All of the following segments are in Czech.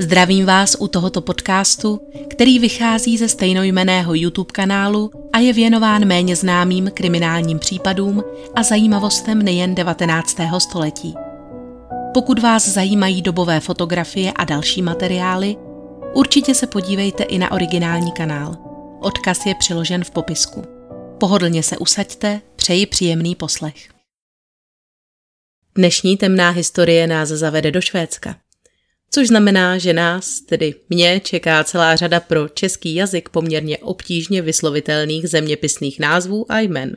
Zdravím vás u tohoto podcastu, který vychází ze stejnojmenného YouTube kanálu a je věnován méně známým kriminálním případům a zajímavostem nejen 19. století. Pokud vás zajímají dobové fotografie a další materiály, určitě se podívejte i na originální kanál. Odkaz je přiložen v popisku. Pohodlně se usaďte, přeji příjemný poslech. Dnešní temná historie nás zavede do Švédska. Což znamená, že nás, tedy mě, čeká celá řada pro český jazyk poměrně obtížně vyslovitelných zeměpisných názvů a jmen.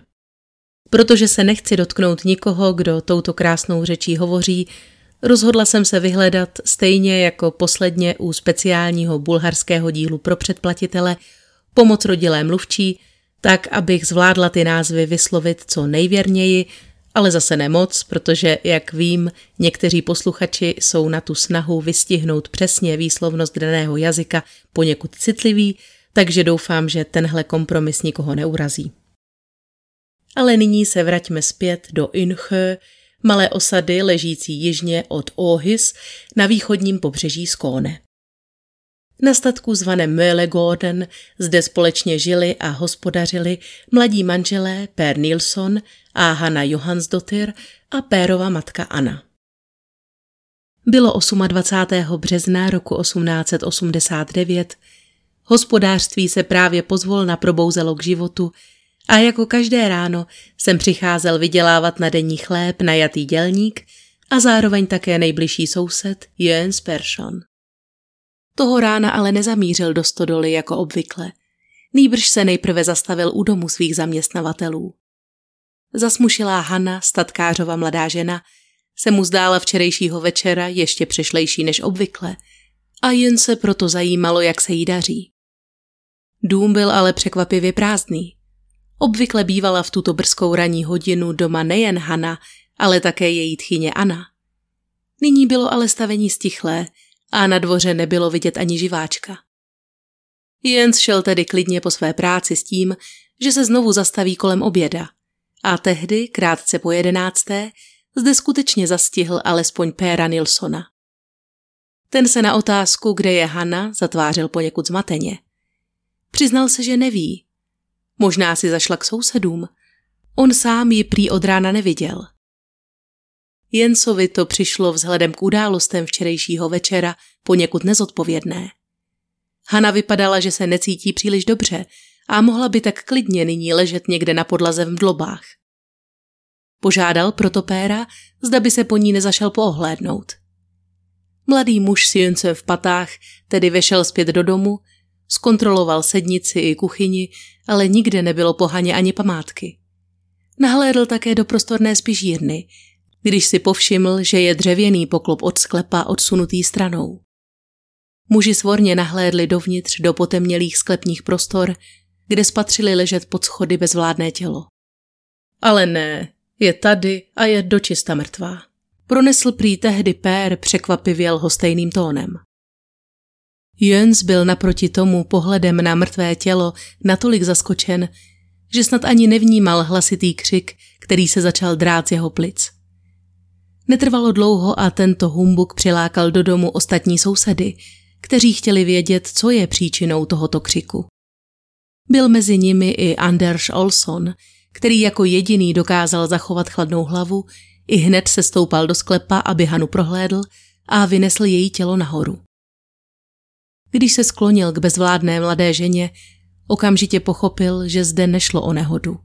Protože se nechci dotknout nikoho, kdo touto krásnou řečí hovoří, rozhodla jsem se vyhledat, stejně jako posledně u speciálního bulharského dílu pro předplatitele, pomoc rodilé mluvčí, tak abych zvládla ty názvy vyslovit co nejvěrněji, ale zase nemoc, protože, jak vím, někteří posluchači jsou na tu snahu vystihnout přesně výslovnost daného jazyka poněkud citliví, takže doufám, že tenhle kompromis nikoho neurazí. Ale nyní se vraťme zpět do Yngsjö, malé osady ležící jižně od Ohis na východním pobřeží Skóne. Na statku zvaném Möllegården zde společně žili a hospodařili mladí manželé Per Nilsson a Hanna Johansdotter a Perova matka Anna. Bylo 28. března roku 1889, hospodářství se právě pozvolna probouzelo k životu a jako každé ráno jsem přicházel vydělávat na denní chléb najatý dělník a zároveň také nejbližší soused Jens Persson. Toho rána ale nezamířil do stodoly jako obvykle. Nýbrž se nejprve zastavil u domu svých zaměstnavatelů. Zasmušilá Hanna, statkářova mladá žena, se mu zdála včerejšího večera ještě přešlejší než obvykle a jen se proto zajímalo, jak se jí daří. Dům byl ale překvapivě prázdný. Obvykle bývala v tuto brzkou ranní hodinu doma nejen Hanna, ale také její tchyně Anna. Nyní bylo ale stavení stichlé a na dvoře nebylo vidět ani živáčka. Jens šel tedy klidně po své práci s tím, že se znovu zastaví kolem oběda. A tehdy, krátce po 11. zde skutečně zastihl alespoň Pera Nilsona. Ten se na otázku, kde je Hanna, zatvářil poněkud zmateně. Přiznal se, že neví. Možná si zašla k sousedům. On sám ji prý od rána neviděl. Jensovi to přišlo vzhledem k událostem včerejšího večera poněkud nezodpovědné. Hanna vypadala, že se necítí příliš dobře a mohla by tak klidně nyní ležet někde na podlaze v mdlobách. Požádal proto Péra, zda by se po ní nezašel poohlédnout. Mladý muž s Jensem v patách tedy vešel zpět do domu, zkontroloval sednici i kuchyni, ale nikde nebylo po Haně ani památky. Nahlédl také do prostorné spižírny, když si povšiml, že je dřevěný poklop od sklepa odsunutý stranou. Muži svorně nahlédli dovnitř do potemnělých sklepních prostor, kde spatřili ležet pod schody bezvládné tělo. Ale ne, je tady a je dočista mrtvá. Pronesl prý tehdy Pér překvapivě lhostejným tónem. Jens byl naproti tomu pohledem na mrtvé tělo natolik zaskočen, že snad ani nevnímal hlasitý křik, který se začal drát z jeho plic. Netrvalo dlouho a tento humbuk přilákal do domu ostatní sousedy, kteří chtěli vědět, co je příčinou tohoto křiku. Byl mezi nimi i Anders Olson, který jako jediný dokázal zachovat chladnou hlavu, i hned se stoupal do sklepa, aby Hanu prohlédl a vynesl její tělo nahoru. Když se sklonil k bezvládné mladé ženě, okamžitě pochopil, že zde nešlo o nehodu.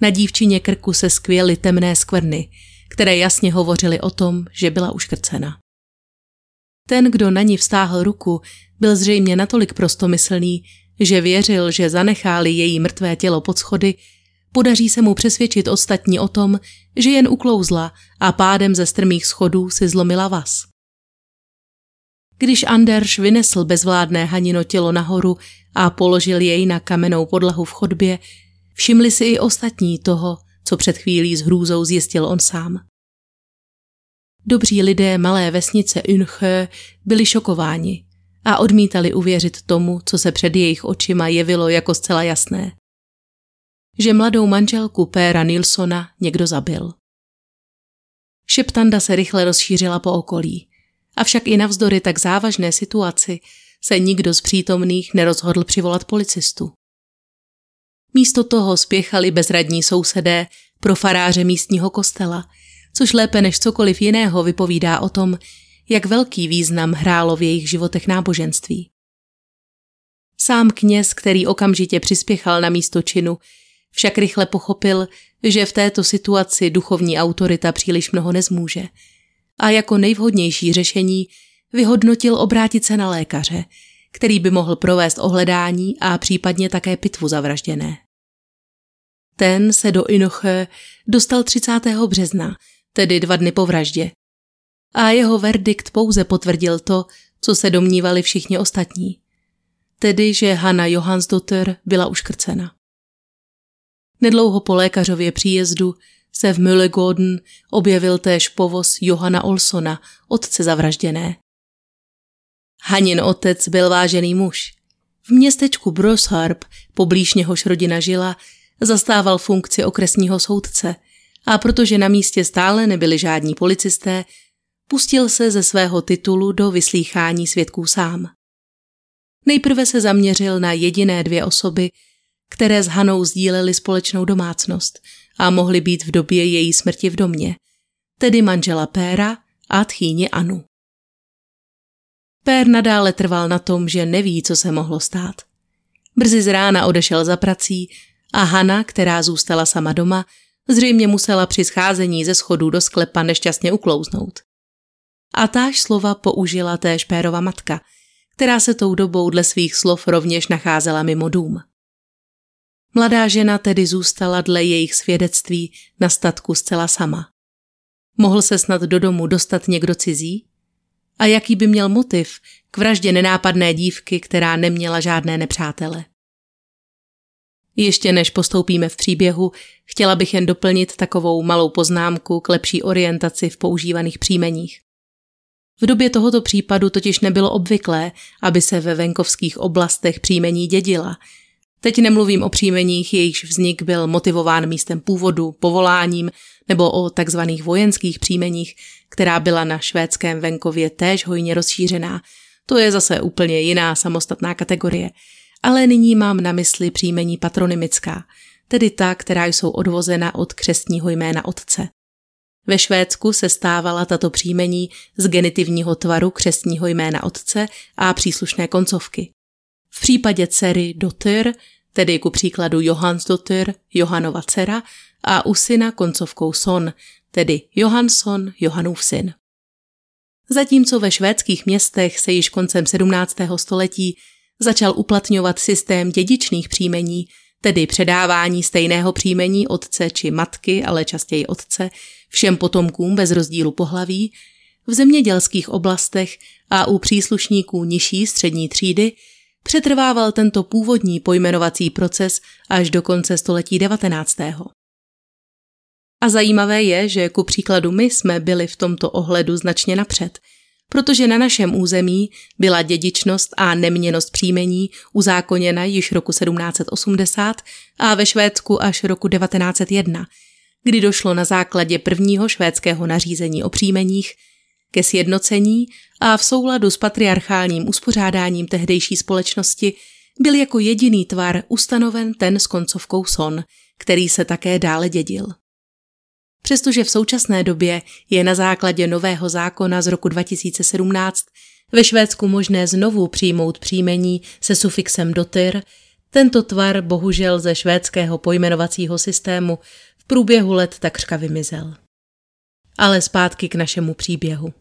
Na dívčině krku se skvěly temné skvrny, které jasně hovořily o tom, že byla uškrcena. Ten, kdo na ní vztáhl ruku, byl zřejmě natolik prostomyslný, že věřil, že zanecháli její mrtvé tělo pod schody, podaří se mu přesvědčit ostatní o tom, že jen uklouzla a pádem ze strmých schodů si zlomila vaz. Když Anders vynesl bezvládné Hanino tělo nahoru a položil jej na kamennou podlahu v chodbě, všimli si i ostatní toho, co před chvílí s hrůzou zjistil on sám. Dobří lidé malé vesnice Yngsjö byli šokováni a odmítali uvěřit tomu, co se před jejich očima jevilo jako zcela jasné. Že mladou manželku Pera Nilsona někdo zabil. Šeptanda se rychle rozšířila po okolí Avšak i navzdory tak závažné situaci se nikdo z přítomných nerozhodl přivolat policistu. Místo toho spěchali bezradní sousedé pro faráře místního kostela, což lépe než cokoliv jiného vypovídá o tom, jak velký význam hrálo v jejich životech náboženství. Sám kněz, který okamžitě přispěchal na místo činu, však rychle pochopil, že v této situaci duchovní autorita příliš mnoho nezmůže a jako nejvhodnější řešení vyhodnotil obrátit se na lékaře, který by mohl provést ohledání a případně také pitvu zavražděné. Ten se do Yngsjö dostal 30. března, tedy 2 dny po vraždě. A jeho verdikt pouze potvrdil to, co se domnívali všichni ostatní. Tedy, že Hanna Johansdotter byla uškrcena. Nedlouho po lékařově příjezdu se v Möllegården objevil též povoz Johana Olsona, otce zavražděné. Hanin otec byl vážený muž. V městečku Brösarp, poblíž něhož rodina žila, zastával funkci okresního soudce a protože na místě stále nebyli žádní policisté, pustil se ze svého titulu do vyslýchání svědků sám. Nejprve se zaměřil na jediné 2 osoby, které s Hanou sdílely společnou domácnost a mohly být v době její smrti v domě, tedy manžela Péra a tchýni Anu. Pér nadále trval na tom, že neví, co se mohlo stát. Brzy z rána odešel za prací a Hana, která zůstala sama doma, zřejmě musela při scházení ze schodů do sklepa nešťastně uklouznout. A táž slova použila též Pérova matka, která se tou dobou dle svých slov rovněž nacházela mimo dům. Mladá žena tedy zůstala dle jejich svědectví na statku zcela sama. Mohl se snad do domu dostat někdo cizí? A jaký by měl motiv k vraždě nenápadné dívky, která neměla žádné nepřátele? Ještě než postoupíme v příběhu, chtěla bych jen doplnit takovou malou poznámku k lepší orientaci v používaných příjmeních. V době tohoto případu totiž nebylo obvyklé, aby se ve venkovských oblastech příjmení dědila. Teď nemluvím o příjmeních, jejichž vznik byl motivován místem původu, povoláním nebo o tzv. Vojenských příjmeních, která byla na švédském venkově též hojně rozšířená. To je zase úplně jiná samostatná kategorie. Ale nyní mám na mysli příjmení patronymická, tedy ta, která jsou odvozena od křestního jména otce. Ve Švédsku se stávala tato příjmení z genitivního tvaru křestního jména otce a příslušné koncovky. V případě dcery dotyr, tedy ku příkladu Johansdotter, Johanova dcera, a u syna koncovkou son, tedy Johansson, Johanův syn. Zatímco ve švédských městech se již koncem 17. století začal uplatňovat systém dědičných příjmení, tedy předávání stejného příjmení otce či matky, ale častěji otce, všem potomkům bez rozdílu pohlaví, v zemědělských oblastech a u příslušníků nižší střední třídy přetrvával tento původní pojmenovací proces až do konce století 19. A zajímavé je, že ku příkladu my jsme byli v tomto ohledu značně napřed, protože na našem území byla dědičnost a neměnnost příjmení uzákoněna již roku 1780 a ve Švédsku až roku 1901, kdy došlo na základě prvního švédského nařízení o příjmeních ke sjednocení a v souladu s patriarchálním uspořádáním tehdejší společnosti byl jako jediný tvar ustanoven ten s koncovkou son, který se také dále dědil. Přestože v současné době je na základě nového zákona z roku 2017 ve Švédsku možné znovu přijmout příjmení se sufixem dotyr, tento tvar bohužel ze švédského pojmenovacího systému v průběhu let takřka vymizel. Ale zpátky k našemu příběhu.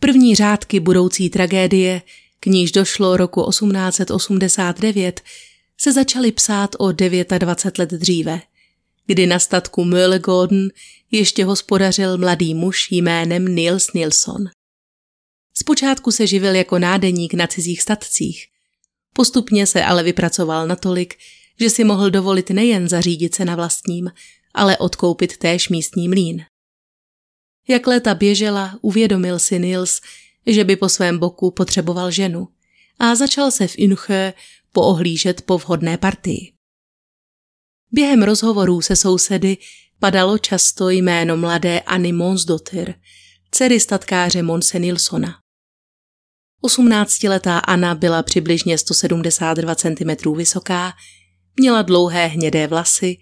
První řádky budoucí tragédie, k níž došlo roku 1889, se začaly psát o 29 let dříve, kdy na statku Möllegården ještě hospodařil mladý muž jménem Nils Nilsson. Zpočátku se živil jako nádeník na cizích statcích. Postupně se ale vypracoval natolik, že si mohl dovolit nejen zařídit se na vlastním, ale odkoupit též místní mlýn. Jak léta běžela, uvědomil si Nils, že by po svém boku potřeboval ženu a začal se v Yngsjö poohlížet po vhodné partii. Během rozhovorů se sousedy padalo často jméno mladé Anny Månsdotter, dcery statkáře Monse Nilssona. 18letá Anna byla přibližně 172 cm vysoká, měla dlouhé hnědé vlasy,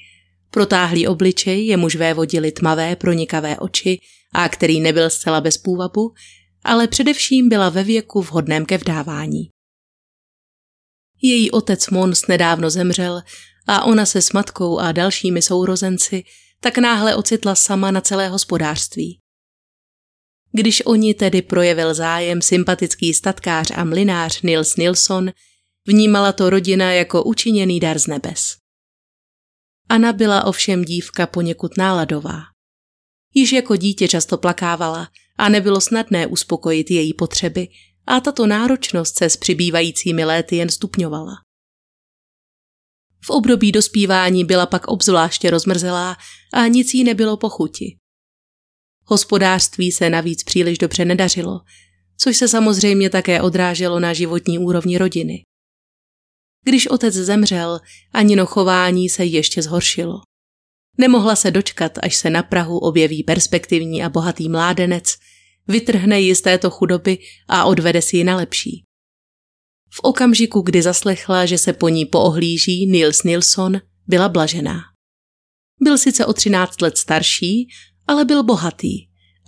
protáhlý obličej, jemuž vévodily tmavé, pronikavé oči a který nebyl zcela bez půvabu, ale především byla ve věku vhodném ke vdávání. Její otec Mons nedávno zemřel a ona se s matkou a dalšími sourozenci tak náhle ocitla sama na celé hospodářství. Když o ní tedy projevil zájem sympatický statkář a mlynář Nils Nilsson, vnímala to rodina jako učiněný dar z nebes. Anna byla ovšem dívka poněkud náladová. Již jako dítě často plakávala a nebylo snadné uspokojit její potřeby a tato náročnost se s přibývajícími léty jen stupňovala. V období dospívání byla pak obzvláště rozmrzelá a nic jí nebylo po chuti. Hospodářství se navíc příliš dobře nedařilo, což se samozřejmě také odráželo na životní úrovni rodiny. Když otec zemřel, Anino chování se ještě zhoršilo. Nemohla se dočkat, až se na prahu objeví perspektivní a bohatý mládenec, vytrhne ji z této chudoby a odvede si ji na lepší. V okamžiku, kdy zaslechla, že se po ní poohlíží Nils Nilsson, byla blažená. Byl sice o 13 let starší, ale byl bohatý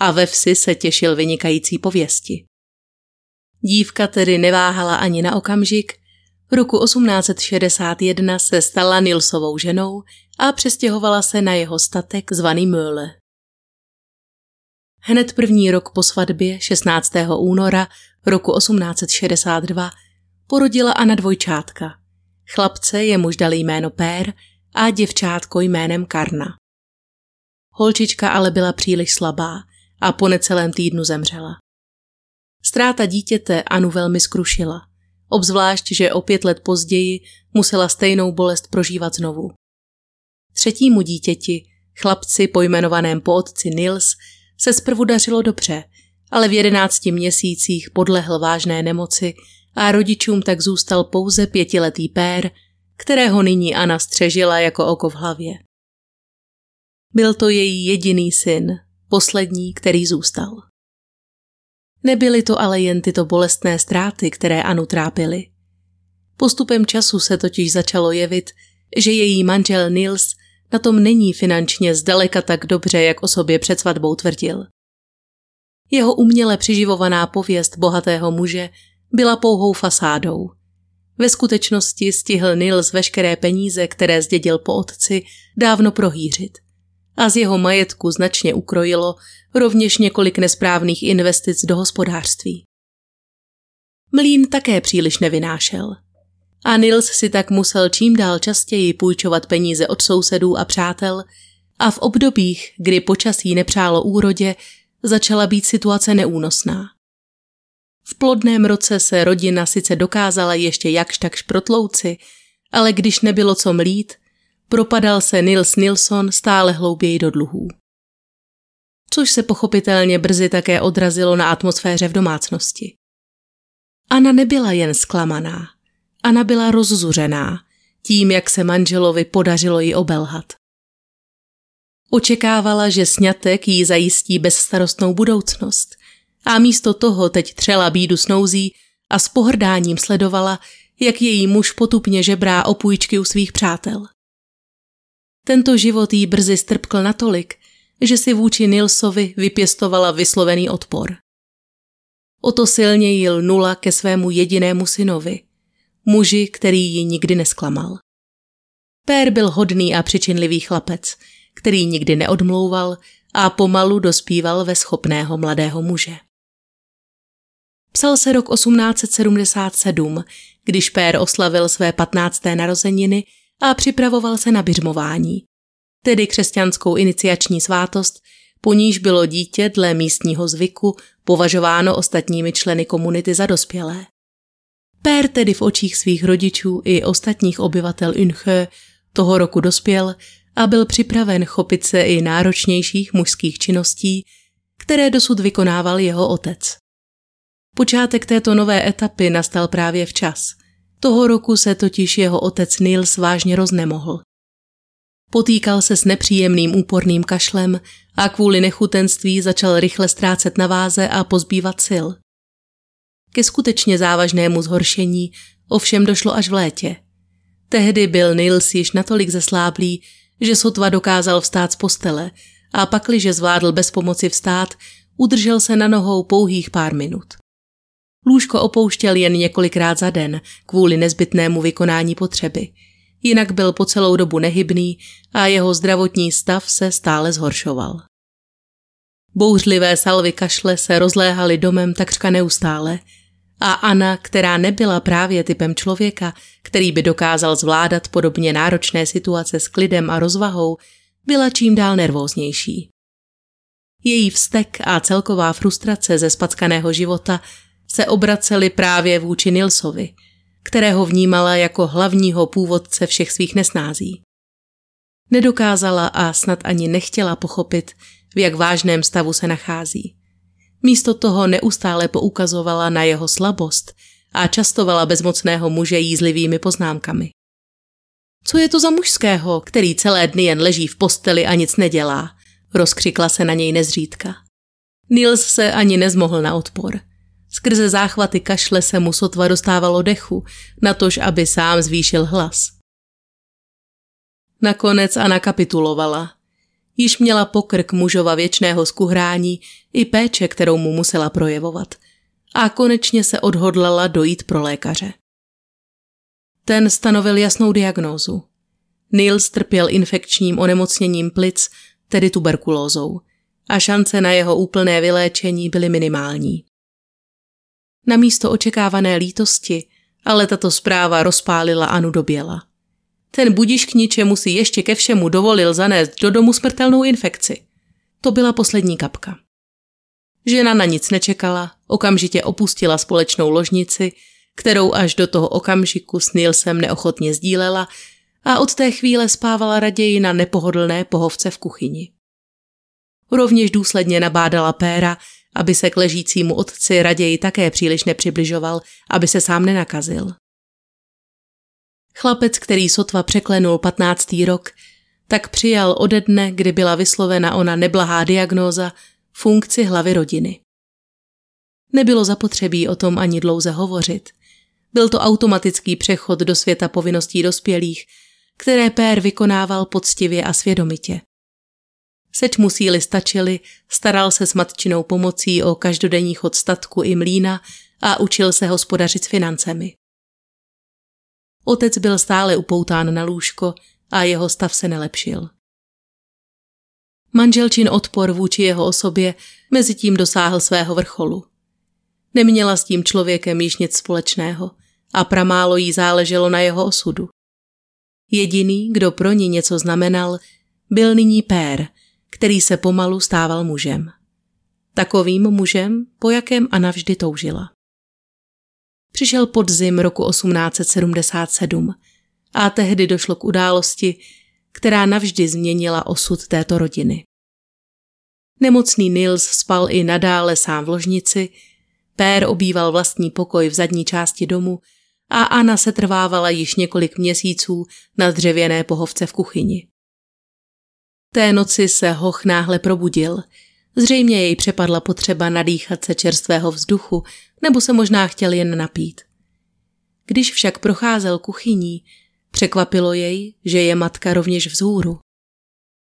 a ve vsi se těšil vynikající pověsti. Dívka tedy neváhala ani na okamžik, roku 1861 se stala Nilsovou ženou a přestěhovala se na jeho statek zvaný Möle. Hned první rok po svatbě, 16. února roku 1862, porodila Anna dvojčátka. Chlapce jemuž dali jméno Per a děvčátko jménem Karna. Holčička ale byla příliš slabá a po necelém týdnu zemřela. Ztráta dítěte Anu velmi skrušila, obzvlášť, že o 5 let později musela stejnou bolest prožívat znovu. Třetímu dítěti, chlapci pojmenovaném po otci Nils, se zprvu dařilo dobře, ale v 11 měsících podlehl vážné nemoci a rodičům tak zůstal pouze 5letý Pér, kterého nyní Anna střežila jako oko v hlavě. Byl to její jediný syn, poslední, který zůstal. Nebyly to ale jen tyto bolestné ztráty, které Anu trápily. Postupem času se totiž začalo jevit, že její manžel Nils na tom není finančně zdaleka tak dobře, jak o sobě před svatbou tvrdil. Jeho uměle přiživovaná pověst bohatého muže byla pouhou fasádou. Ve skutečnosti stihl Nils veškeré peníze, které zdědil po otci, dávno prohýřit. A z jeho majetku značně ukrojilo rovněž několik nesprávných investic do hospodářství. Mlýn také příliš nevynášel. A Nils si tak musel čím dál častěji půjčovat peníze od sousedů a přátel a v obdobích, kdy počasí nepřálo úrodě, začala být situace neúnosná. V plodném roce se rodina sice dokázala ještě jakž takž protlouci, ale když nebylo co mlít, propadal se Nils Nilsson stále hlouběji do dluhů. Což se pochopitelně brzy také odrazilo na atmosféře v domácnosti. Anna nebyla jen zklamaná, Anna byla rozzuřená tím, jak se manželovi podařilo ji obelhat. Očekávala, že sňatek jí zajistí bezstarostnou budoucnost a místo toho teď třela bídu s nouzí a s pohrdáním sledovala, jak její muž potupně žebrá o půjčky u svých přátel. Tento život jí brzy strpkl natolik, že si vůči Nilsovi vypěstovala vyslovený odpor. O to silněji lnula ke svému jedinému synovi, muži, který ji nikdy nesklamal. Per byl hodný a přičinlivý chlapec, který nikdy neodmlouval a pomalu dospíval ve schopného mladého muže. Psal se rok 1877, když Per oslavil své 15. narozeniny a připravoval se na biřmování, tedy křesťanskou iniciační svátost, po níž bylo dítě dle místního zvyku považováno ostatními členy komunity za dospělé. Per tedy v očích svých rodičů i ostatních obyvatel Yngsjö toho roku dospěl a byl připraven chopit se i náročnějších mužských činností, které dosud vykonával jeho otec. Počátek této nové etapy nastal právě včas. Toho roku se totiž jeho otec Nils vážně roznemohl. Potýkal se s nepříjemným úporným kašlem a kvůli nechutenství začal rychle ztrácet na váze a pozbývat sil. Ke skutečně závažnému zhoršení ovšem došlo až v létě. Tehdy byl Nils již natolik zasláblý, že sotva dokázal vstát z postele a pakliže zvládl bez pomoci vstát, udržel se na nohou pouhých pár minut. Lůžko opouštěl jen několikrát za den kvůli nezbytnému vykonání potřeby. Jinak byl po celou dobu nehybný a jeho zdravotní stav se stále zhoršoval. Bouřlivé salvy kašle se rozléhaly domem takřka neustále a Anna, která nebyla právě typem člověka, který by dokázal zvládat podobně náročné situace s klidem a rozvahou, byla čím dál nervóznější. Její vztek a celková frustrace ze spackaného života se obracely právě vůči Nilsovi, kterého vnímala jako hlavního původce všech svých nesnází. Nedokázala a snad ani nechtěla pochopit, v jak vážném stavu se nachází. Místo toho neustále poukazovala na jeho slabost a častovala bezmocného muže jízlivými poznámkami. Co je to za mužského, který celé dny jen leží v posteli a nic nedělá? Rozkřikla se na něj nezřídka. Nils se ani nezmohl na odpor. Skrze záchvaty kašle se mu sotva dostávalo dechu, natož aby sám zvýšil hlas. Nakonec Anna kapitulovala. Již měla pokrk mužova věčného skuhrání i péče, kterou mu musela projevovat. A konečně se odhodlala dojít pro lékaře. Ten stanovil jasnou diagnózu. Nils trpěl infekčním onemocněním plic, tedy tuberkulózou, a šance na jeho úplné vyléčení byly minimální. Namísto očekávané lítosti, ale tato zpráva rozpálila Anu do běla. Ten budiš k ničemu si ještě ke všemu dovolil zanést do domu smrtelnou infekci. To byla poslední kapka. Žena na nic nečekala, okamžitě opustila společnou ložnici, kterou až do toho okamžiku s Nilsem neochotně sdílela a od té chvíle spávala raději na nepohodlné pohovce v kuchyni. Rovněž důsledně nabádala Péra, aby se k ležícímu otci raději také příliš nepřibližoval, aby se sám nenakazil. Chlapec, který sotva překlenul 15. rok, tak přijal ode dne, kdy byla vyslovena ona neblahá diagnóza, funkci hlavy rodiny. Nebylo zapotřebí o tom ani dlouze hovořit. Byl to automatický přechod do světa povinností dospělých, které Per vykonával poctivě a svědomitě. Seč mu síly stačily, staral se s matčinou pomocí o každodenní chod statku i mlýna a učil se hospodařit s financemi. Otec byl stále upoután na lůžko a jeho stav se nelepšil. Manželčin odpor vůči jeho osobě mezitím dosáhl svého vrcholu. Neměla s tím člověkem již nic společného a pramálo jí záleželo na jeho osudu. Jediný, kdo pro ní něco znamenal, byl nyní Per, který se pomalu stával mužem. Takovým mužem, po jakém Anna vždy toužila. Přišel podzim roku 1877 a tehdy došlo k události, která navždy změnila osud této rodiny. Nemocný Nils spal i nadále sám v ložnici, Per obýval vlastní pokoj v zadní části domu a Anna se trvávala již několik měsíců na dřevěné pohovce v kuchyni. Té noci se hoch náhle probudil. Zřejmě jej přepadla potřeba nadýchat se čerstvého vzduchu, nebo se možná chtěl jen napít. Když však procházel kuchyní, překvapilo jej, že je matka rovněž vzhůru.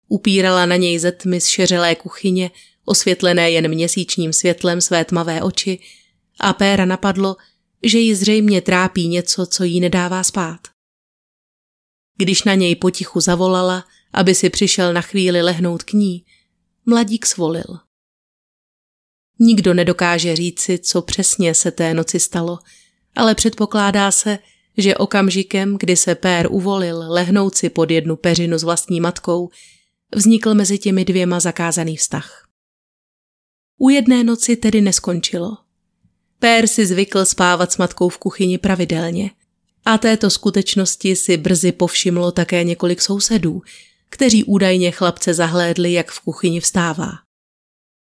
Upírala na něj ze tmy zšeřelé kuchyně, osvětlené jen měsíčním světlem své tmavé oči, a Péra napadlo, že ji zřejmě trápí něco, co jí nedává spát. Když na něj potichu zavolala, aby si přišel na chvíli lehnout k ní, mladík svolil. Nikdo nedokáže říci, co přesně se té noci stalo, ale předpokládá se, že okamžikem, kdy se Per uvolil lehnout si pod jednu peřinu s vlastní matkou, vznikl mezi těmi dvěma zakázaný vztah. U jedné noci tedy neskončilo. Per si zvykl spávat s matkou v kuchyni pravidelně a této skutečnosti si brzy povšimlo také několik sousedů, kteří údajně chlapce zahlédli, jak v kuchyni vstává.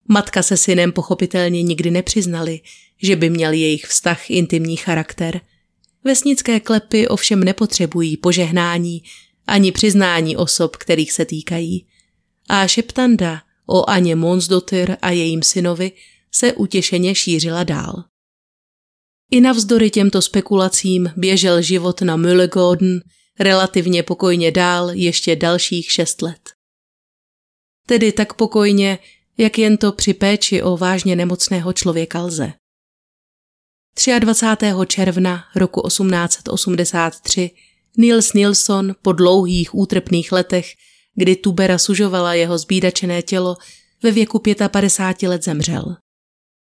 Matka se synem pochopitelně nikdy nepřiznali, že by měl jejich vztah intimní charakter. Vesnické klepy ovšem nepotřebují požehnání ani přiznání osob, kterých se týkají. A šeptanda o Anně Månsdotter a jejím synovi se utěšeně šířila dál. I navzdory těmto spekulacím běžel život na Möllegården relativně pokojně dál ještě dalších 6 let. Tedy tak pokojně, jak jen to při péči o vážně nemocného člověka lze. 23. června roku 1883 Nils Nilsson po dlouhých útrpných letech, kdy tubera sužovala jeho zbídačené tělo, ve věku 55 let zemřel.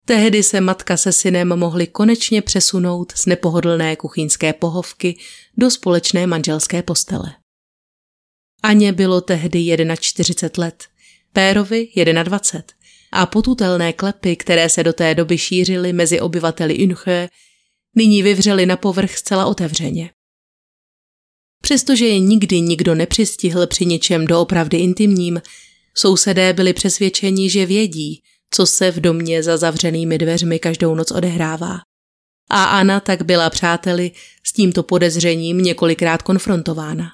Tehdy se matka se synem mohli konečně přesunout z nepohodlné kuchyňské pohovky do společné manželské postele. Aně bylo tehdy 41 let, Pérovi 21 a potutelné klepy, které se do té doby šířily mezi obyvateli Yngsjö, nyní vyvřely na povrch zcela otevřeně. Přestože je nikdy nikdo nepřistihl při ničem doopravdy intimním, sousedé byli přesvědčeni, že vědí, co se v domě za zavřenými dveřmi každou noc odehrává. A Anna tak byla přáteli s tímto podezřením několikrát konfrontována.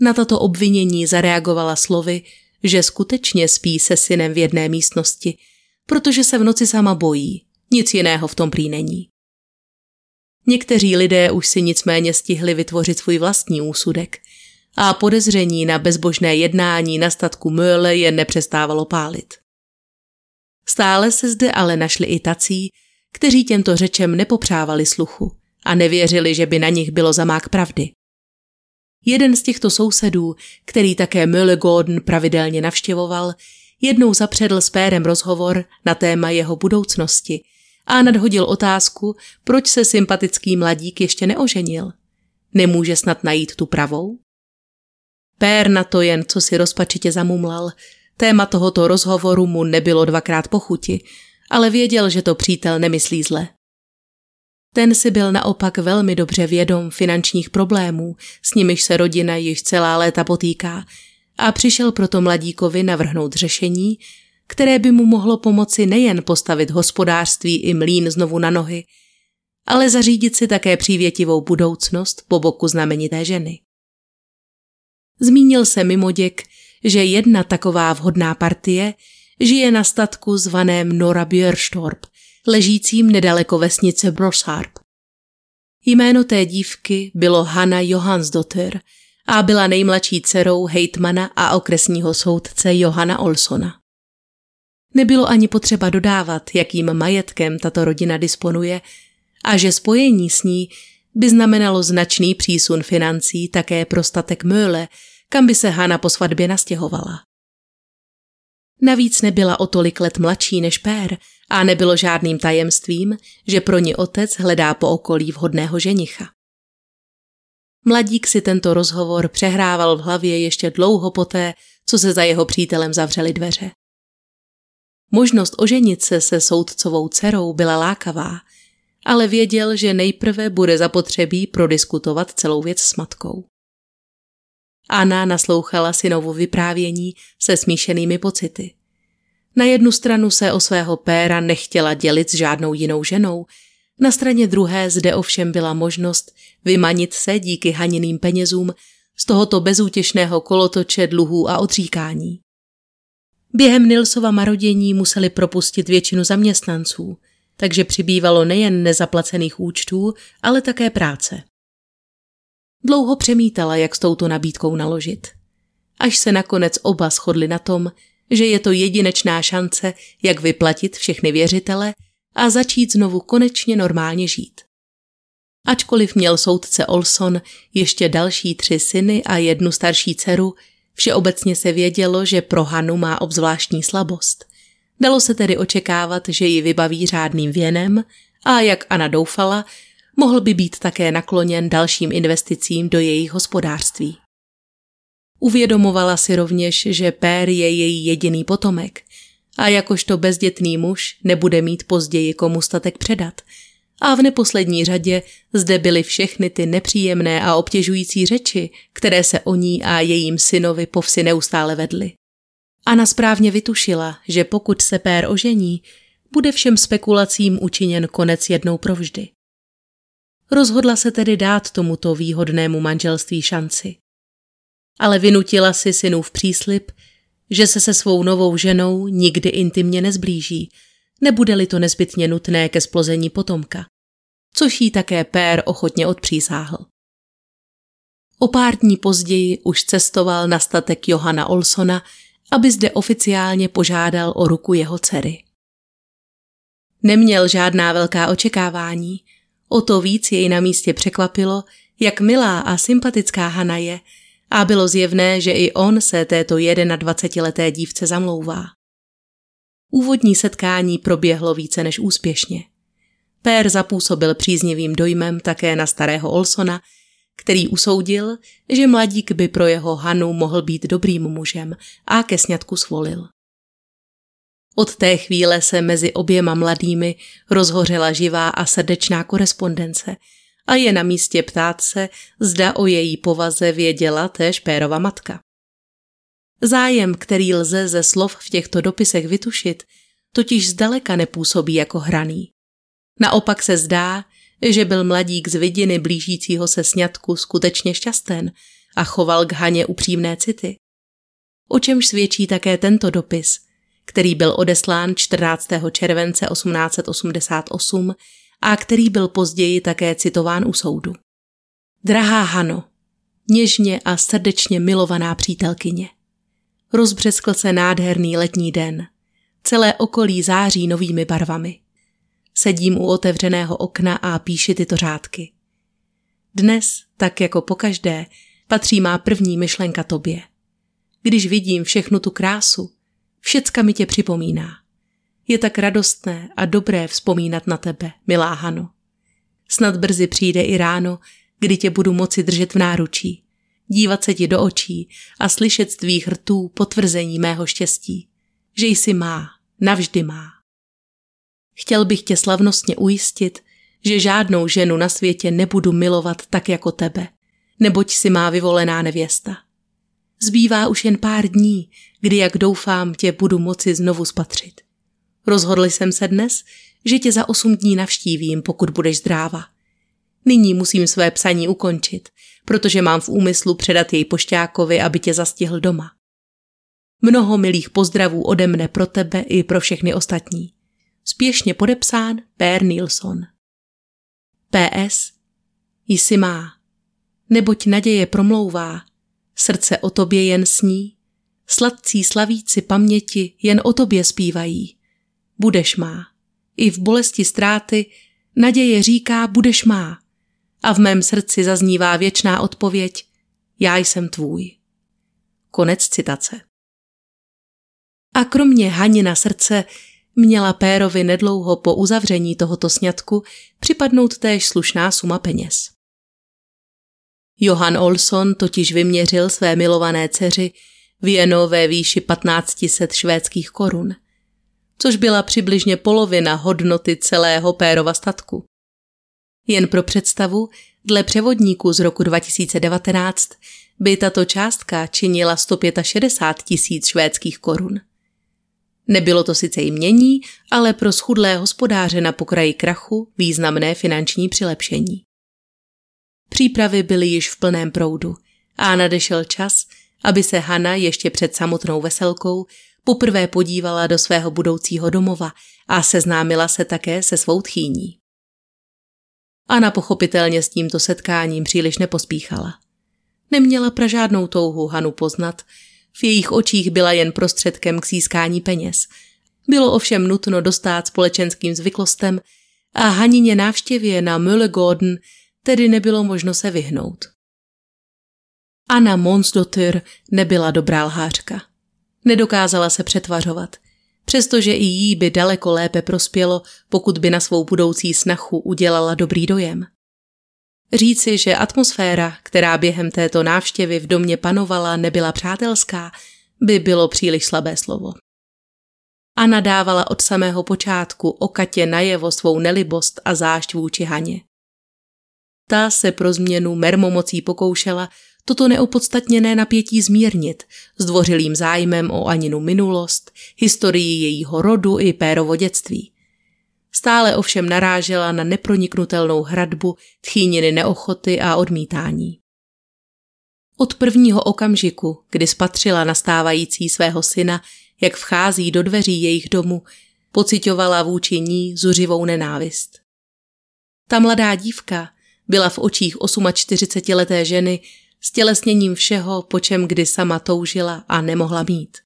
Na tato obvinění zareagovala slovy, že skutečně spí se synem v jedné místnosti, protože se v noci sama bojí, nic jiného v tom prý není. Někteří lidé už si nicméně stihli vytvořit svůj vlastní úsudek a podezření na bezbožné jednání na statku Möle je nepřestávalo pálit. Stále se zde ale našli i tací, kteří těmto řečem nepopřávali sluchu a nevěřili, že by na nich bylo zamák pravdy. Jeden z těchto sousedů, který také Möllegården pravidelně navštěvoval, jednou zapředl s Pérem rozhovor na téma jeho budoucnosti a nadhodil otázku, proč se sympatický mladík ještě neoženil. Nemůže snad najít tu pravou? Pér na to jen cosi rozpačitě zamumlal. Téma tohoto rozhovoru mu nebylo 2x po chuti, ale věděl, že to přítel nemyslí zle. Ten si byl naopak velmi dobře vědom finančních problémů, s nimiž se rodina již celá léta potýká, a přišel proto mladíkovi navrhnout řešení, které by mu mohlo pomoci nejen postavit hospodářství i mlýn znovu na nohy, ale zařídit si také přívětivou budoucnost po boku znamenité ženy. Zmínil se mimoděk, že jedna taková vhodná partie žije na statku zvaném Norra Björstorp, ležícím nedaleko vesnice Brösarp. Jméno té dívky bylo Hanna Johansdotter a byla nejmladší dcerou hejtmana a okresního soudce Johana Olsona. Nebylo ani potřeba dodávat, jakým majetkem tato rodina disponuje a že spojení s ní by znamenalo značný přísun financí také pro statek Möle, kam by se Hanna po svatbě nastěhovala. Navíc nebyla o tolik let mladší než Pér a nebylo žádným tajemstvím, že pro ni otec hledá po okolí vhodného ženicha. Mladík si tento rozhovor přehrával v hlavě ještě dlouho poté, co se za jeho přítelem zavřely dveře. Možnost oženit se soudcovou dcerou byla lákavá, ale věděl, že nejprve bude zapotřebí prodiskutovat celou věc s matkou. Anna naslouchala synovu vyprávění se smíšenými pocity. Na jednu stranu se o svého Péra nechtěla dělit s žádnou jinou ženou, na straně druhé zde ovšem byla možnost vymanit se díky haniným penězům z tohoto bezútěšného kolotoče dluhů a odříkání. Během Nilsova marodění museli propustit většinu zaměstnanců, takže přibývalo nejen nezaplacených účtů, ale také práce. Dlouho přemítala, jak s touto nabídkou naložit. Až se nakonec oba shodli na tom, že je to jedinečná šance, jak vyplatit všechny věřitele a začít znovu konečně normálně žít. Ačkoliv měl soudce Olson ještě další 3 syny a 1 starší dceru, všeobecně se vědělo, že pro Hanu má obzvláštní slabost. Dalo se tedy očekávat, že ji vybaví řádným věnem a, jak Anna doufala, mohl by být také nakloněn dalším investicím do jejich hospodářství. Uvědomovala si rovněž, že Pér je její jediný potomek a jakožto bezdětný muž nebude mít později komu statek předat. A v neposlední řadě zde byly všechny ty nepříjemné a obtěžující řeči, které se o ní a jejím synovi povsi neustále vedly. Anna správně vytušila, že pokud se Pér ožení, bude všem spekulacím učiněn konec jednou provždy. Rozhodla se tedy dát tomuto výhodnému manželství šanci. Ale vynutila si synův příslib, že se svou novou ženou nikdy intimně nezblíží, nebude-li to nezbytně nutné ke splození potomka, což jí také Per ochotně odpřísáhl. O pár dní později už cestoval na statek Johana Olsona, aby zde oficiálně požádal o ruku jeho dcery. Neměl žádná velká očekávání, o to víc jej na místě překvapilo, jak milá a sympatická Hanna je, a bylo zjevné, že i on se této 21leté dívce zamlouvá. Úvodní setkání proběhlo více než úspěšně. Per zapůsobil příznivým dojmem také na starého Olsona, který usoudil, že mladík by pro jeho Hanu mohl být dobrým mužem a ke sňatku svolil. Od té chvíle se mezi oběma mladými rozhořela živá a srdečná korespondence a je na místě ptát se, zda o její povaze věděla též Pérova matka. Zájem, který lze ze slov v těchto dopisech vytušit, totiž zdaleka nepůsobí jako hraný. Naopak se zdá, že byl mladík z vidiny blížícího se sňatku skutečně šťasten a choval k Haně upřímné city. O čemž svědčí také tento dopis, který byl odeslán 14. července 1888 a který byl později také citován u soudu. Drahá Hano, něžně a srdečně milovaná přítelkyně. Rozbřeskl se nádherný letní den. Celé okolí září novými barvami. Sedím u otevřeného okna a píši tyto řádky. Dnes, tak jako pokaždé, patří má první myšlenka tobě. Když vidím všechnu tu krásu, všecka mi tě připomíná. Je tak radostné a dobré vzpomínat na tebe, milá Hano. Snad brzy přijde i ráno, kdy tě budu moci držet v náručí, dívat se ti do očí a slyšet z tvých rtů potvrzení mého štěstí, že jsi má, navždy má. Chtěl bych tě slavnostně ujistit, že žádnou ženu na světě nebudu milovat tak jako tebe, neboť si má vyvolená nevěsta. Zbývá už jen pár dní, kdy, jak doufám, tě budu moci znovu spatřit. Rozhodl jsem se dnes, že tě za 8 dní navštívím, pokud budeš zdráva. Nyní musím své psaní ukončit, protože mám v úmyslu předat jej pošťákovi, aby tě zastihl doma. Mnoho milých pozdravů ode mne pro tebe i pro všechny ostatní. Spěšně podepsán Per Nilsson. PS. Jsi má. Neboť naděje promlouvá, srdce o tobě jen sní, sladcí slavíci paměti jen o tobě zpívají. Budeš má. I v bolesti ztráty naděje říká budeš má. A v mém srdci zaznívá věčná odpověď já jsem tvůj. Konec citace. A kromě Hanina srdce měla Pérovi nedlouho po uzavření tohoto sňatku připadnout též slušná suma peněz. Johan Olson totiž vyměřil své milované dceři věno ve výši 1500 švédských korun, což byla přibližně polovina hodnoty celého Pérova statku. Jen pro představu, dle převodníků z roku 2019 by tato částka činila 165 000 švédských korun. Nebylo to sice jmění, ale pro schudlé hospodáře na pokraji krachu významné finanční přilepšení. Přípravy byly již v plném proudu a nadešel čas, aby se Hanna ještě před samotnou veselkou poprvé podívala do svého budoucího domova a seznámila se také se svou tchýní. Anna pochopitelně s tímto setkáním příliš nepospíchala. Neměla pražádnou touhu Hanu poznat, v jejich očích byla jen prostředkem k získání peněz. Bylo ovšem nutno dostát společenským zvyklostem a Hanině návštěvě na Möllegården tedy nebylo možno se vyhnout. Anna Månsdotter nebyla dobrá lhářka. Nedokázala se přetvařovat, přestože i jí by daleko lépe prospělo, pokud by na svou budoucí snachu udělala dobrý dojem. Říci, že atmosféra, která během této návštěvy v domě panovala, nebyla přátelská, by bylo příliš slabé slovo. Anna dávala od samého počátku okatě najevo svou nelibost a zášť vůči Haně. Ta se pro změnu mermomocí pokoušela toto neopodstatněné napětí zmírnit zdvořilým zájmem o Aninu minulost, historii jejího rodu i Pérovo dětství. Stále ovšem narážela na neproniknutelnou hradbu tchýniny neochoty a odmítání. Od prvního okamžiku, kdy spatřila nastávající svého syna, jak vchází do dveří jejich domu, pociťovala vůči ní zuřivou nenávist. Ta mladá dívka byla v očích 48leté ženy stělesněním všeho, po čem kdy sama toužila a nemohla mít.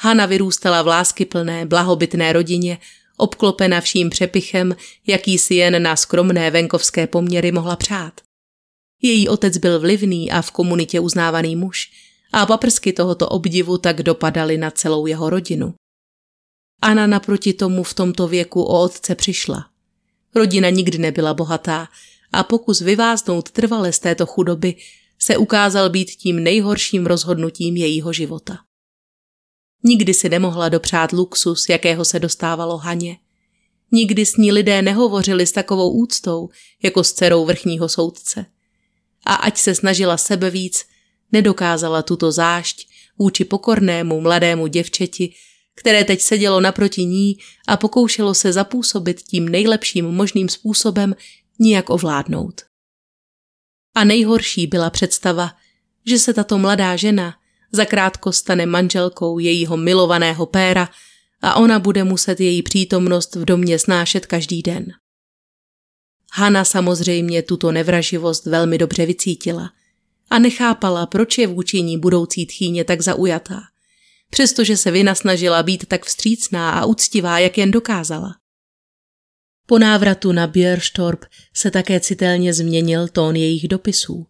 Hanna vyrůstala v láskyplné, blahobytné rodině, obklopena vším přepichem, jaký si jen na skromné venkovské poměry mohla přát. Její otec byl vlivný a v komunitě uznávaný muž a paprsky tohoto obdivu tak dopadaly na celou jeho rodinu. Anna naproti tomu v tomto věku o otce přišla. Rodina nikdy nebyla bohatá a pokus vyváznout trvale z této chudoby se ukázal být tím nejhorším rozhodnutím jejího života. Nikdy si nemohla dopřát luxus, jakého se dostávalo Haně. Nikdy s ní lidé nehovořili s takovou úctou, jako s dcerou vrchního soudce. A ať se snažila sebe víc, nedokázala tuto zášť vůči pokornému mladému děvčeti, které teď sedělo naproti ní a pokoušelo se zapůsobit tím nejlepším možným způsobem nijak ovládnout. A nejhorší byla představa, že se tato mladá žena zakrátko stane manželkou jejího milovaného Péra a ona bude muset její přítomnost v domě snášet každý den. Hanna samozřejmě tuto nevraživost velmi dobře vycítila a nechápala, proč je vůči ní budoucí tchýně tak zaujatá, přestože se vynasnažila být tak vstřícná a úctivá, jak jen dokázala. Po návratu na Björstorp se také citelně změnil tón jejich dopisů.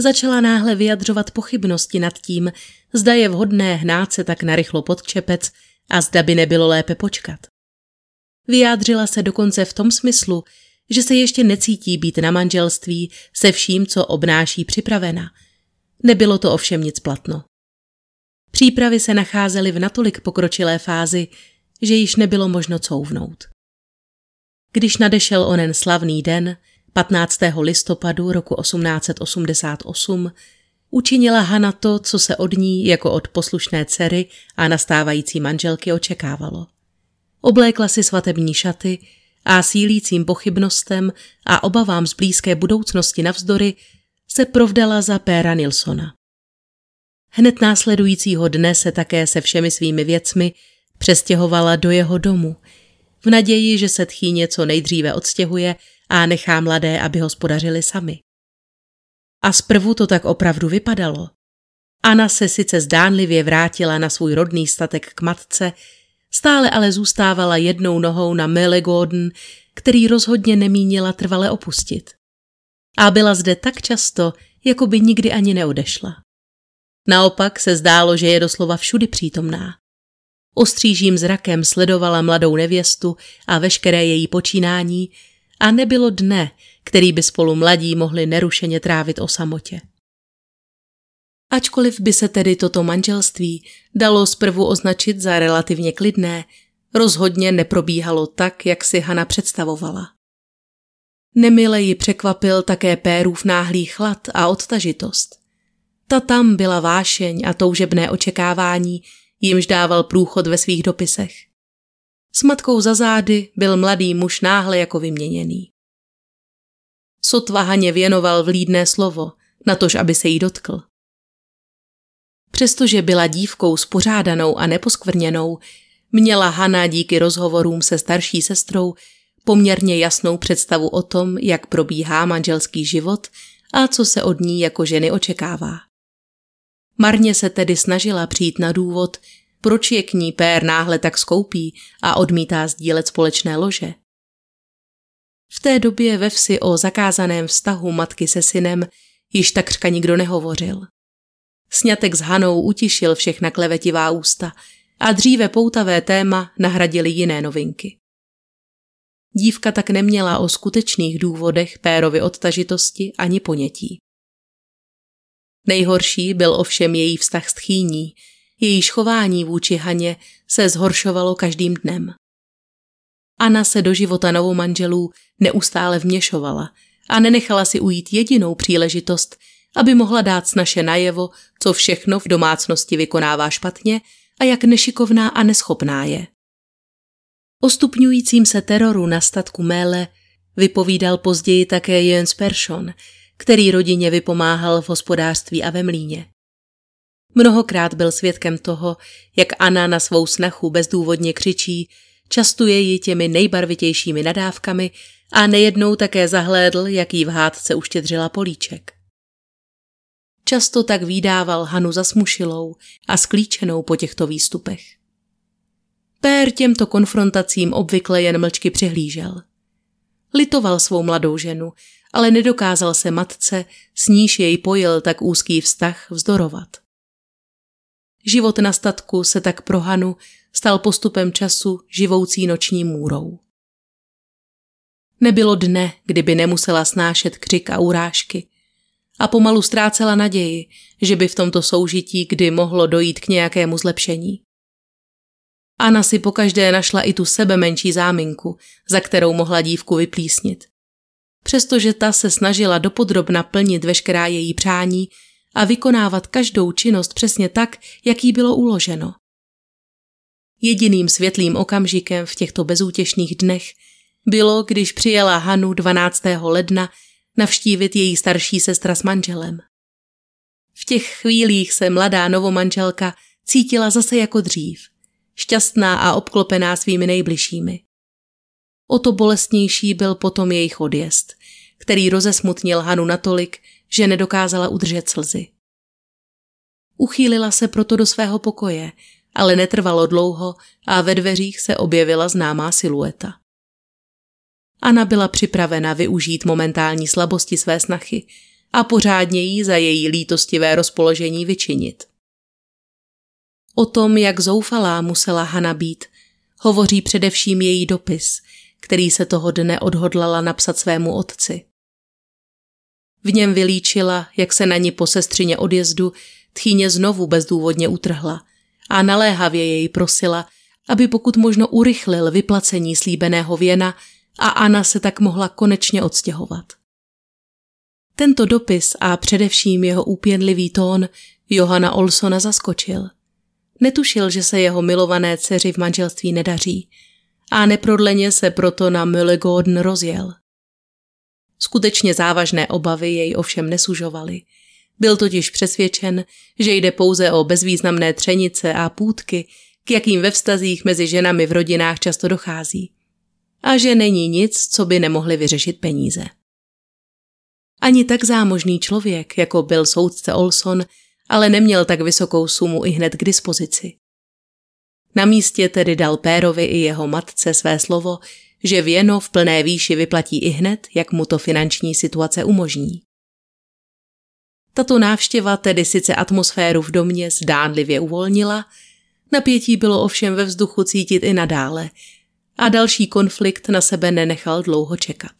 Začala náhle vyjadřovat pochybnosti nad tím, zda je vhodné hnát se tak narychlo pod čepec a zda by nebylo lépe počkat. Vyjádřila se dokonce v tom smyslu, že se ještě necítí být na manželství se vším, co obnáší, připravena. Nebylo to ovšem nic platno. Přípravy se nacházely v natolik pokročilé fázi, že již nebylo možno couvnout. Když nadešel onen slavný den, 15. listopadu roku 1888, učinila Hanna to, co se od ní jako od poslušné dcery a nastávající manželky očekávalo. Oblékla si svatební šaty a sílícím pochybnostem a obavám z blízké budoucnosti navzdory se provdala za Pera Nilssona. Hned následujícího dne se také se všemi svými věcmi přestěhovala do jeho domu, v naději, že se tchýně co nejdříve odstěhuje a nechá mladé, aby hospodařili sami. A zprvu to tak opravdu vypadalo. Anna se sice zdánlivě vrátila na svůj rodný statek k matce, stále ale zůstávala jednou nohou na Möllegården, který rozhodně nemínila trvale opustit. A byla zde tak často, jako by nikdy ani neodešla. Naopak se zdálo, že je doslova všudy přítomná. Ostřížím zrakem sledovala mladou nevěstu a veškeré její počínání a nebylo dne, který by spolu mladí mohli nerušeně trávit o samotě. Ačkoliv by se tedy toto manželství dalo zprvu označit za relativně klidné, rozhodně neprobíhalo tak, jak si Hanna představovala. Nemile ji překvapil také Pérův náhlý chlad a odtažitost. Ta tam byla vášeň a toužebné očekávání, jimž dával průchod ve svých dopisech. S matkou za zády byl mladý muž náhle jako vyměněný. Sotva Haně věnoval vlídné slovo, natož aby se jí dotkl. Přestože byla dívkou spořádanou a neposkvrněnou, měla Hanna díky rozhovorům se starší sestrou poměrně jasnou představu o tom, jak probíhá manželský život a co se od ní jako ženy očekává. Marně se tedy snažila přijít na důvod, proč je k ní Pér náhle tak skoupí a odmítá sdílet společné lože. V té době ve vsi o zakázaném vztahu matky se synem již takřka nikdo nehovořil. Sňatek s Hanou utišil všechna klevetivá ústa a dříve poutavé téma nahradily jiné novinky. Dívka tak neměla o skutečných důvodech Pérovy odtažitosti ani ponětí. Nejhorší byl ovšem její vztah s tchýní, jejíž chování vůči Haně se zhoršovalo každým dnem. Anna se do života novomanželů neustále vměšovala a nenechala si ujít jedinou příležitost, aby mohla dát snaše najevo, co všechno v domácnosti vykonává špatně a jak nešikovná a neschopná je. O stupňujícím se teroru na statku Mele vypovídal později také Jens Persson, který rodině vypomáhal v hospodářství a ve mlýně. Mnohokrát byl svědkem toho, jak Anna na svou snachu bezdůvodně křičí, častuje ji těmi nejbarvitějšími nadávkami a nejednou také zahlédl, jak jí v hádce uštědřila políček. Často tak vídával Hanu zasmušilou a sklíčenou po těchto výstupech. Pér těmto konfrontacím obvykle jen mlčky přihlížel. Litoval svou mladou ženu, ale nedokázal se matce, s níž jej pojil tak úzký vztah, vzdorovat. Život na statku se tak pro Hanu stal postupem času živoucí noční můrou. Nebylo dne, kdyby nemusela snášet křik a urážky a pomalu ztrácela naději, že by v tomto soužití kdy mohlo dojít k nějakému zlepšení. Anna si pokaždé našla i tu sebe menší záminku, za kterou mohla dívku vyplísnit. Přestože ta se snažila dopodrobna plnit veškerá její přání a vykonávat každou činnost přesně tak, jak jí bylo uloženo. Jediným světlým okamžikem v těchto bezútěšných dnech bylo, když přijela Hanu 12. ledna navštívit její starší sestra s manželem. V těch chvílích se mladá novomanželka cítila zase jako dřív, šťastná a obklopená svými nejbližšími. O to bolestnější byl potom jejich odjezd, který rozesmutnil Hanu natolik, že nedokázala udržet slzy. Uchýlila se proto do svého pokoje, ale netrvalo dlouho a ve dveřích se objevila známá silueta. Anna byla připravena využít momentální slabosti své snachy a pořádně jí za její lítostivé rozpoložení vyčinit. O tom, jak zoufalá musela Hana být, hovoří především její dopis, který se toho dne odhodlala napsat svému otci. V něm vylíčila, jak se na ní po sestřině odjezdu tchýně znovu bezdůvodně utrhla a naléhavě jej prosila, aby pokud možno urychlil vyplacení slíbeného věna a Anna se tak mohla konečně odstěhovat. Tento dopis a především jeho úpěnlivý tón Johana Olsona zaskočil. Netušil, že se jeho milované dceři v manželství nedaří a neprodleně se proto na Möllegården rozjel. Skutečně závažné obavy jej ovšem nesužovaly. Byl totiž přesvědčen, že jde pouze o bezvýznamné třenice a půtky, k jakým ve vztazích mezi ženami v rodinách často dochází, a že není nic, co by nemohli vyřešit peníze. Ani tak zámožný člověk, jako byl soudce Olson, ale neměl tak vysokou sumu i hned k dispozici. Na místě tedy dal Pérovi i jeho matce své slovo, že věno v plné výši vyplatí i hned, jak mu to finanční situace umožní. Tato návštěva tedy sice atmosféru v domě zdánlivě uvolnila, napětí bylo ovšem ve vzduchu cítit i nadále a další konflikt na sebe nenechal dlouho čekat.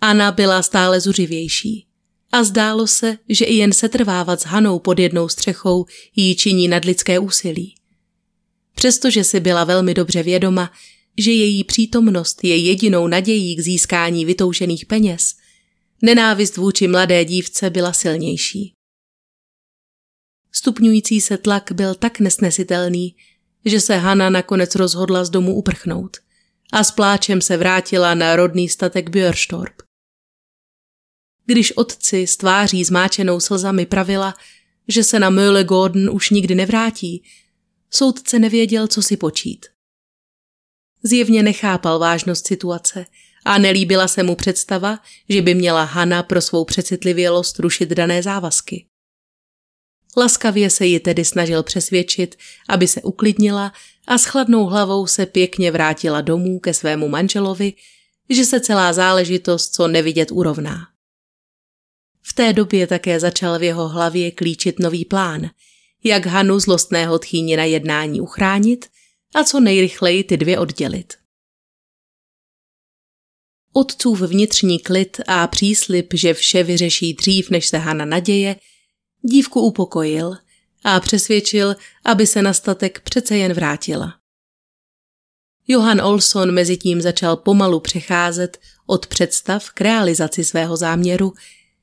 Anna byla stále zuřivější a zdálo se, že i jen setrvávat s Hanou pod jednou střechou jí činí nadlidské úsilí. Přestože si byla velmi dobře vědoma, že její přítomnost je jedinou nadějí k získání vytoužených peněz, nenávist vůči mladé dívce byla silnější. Stupňující se tlak byl tak nesnesitelný, že se Hana nakonec rozhodla z domu uprchnout a s pláčem se vrátila na rodný statek Björstorp. Když otci s tváří zmáčenou slzami pravila, že se na Möllegården už nikdy nevrátí, soudce nevěděl, co si počít. Zjevně nechápal vážnost situace a nelíbila se mu představa, že by měla Hana pro svou přecitlivělost rušit dané závazky. Laskavě se ji tedy snažil přesvědčit, aby se uklidnila a s chladnou hlavou se pěkně vrátila domů ke svému manželovi, že se celá záležitost co nevidět urovná. V té době také začal v jeho hlavě klíčit nový plán, jak Hanu zlostného tchýně na jednání uchránit a co nejrychleji ty dvě oddělit. Otcův vnitřní klid a příslib, že vše vyřeší dřív, než se Hana naděje, dívku upokojil a přesvědčil, aby se na statek přece jen vrátila. Johan Olson mezitím začal pomalu přecházet od představ k realizaci svého záměru,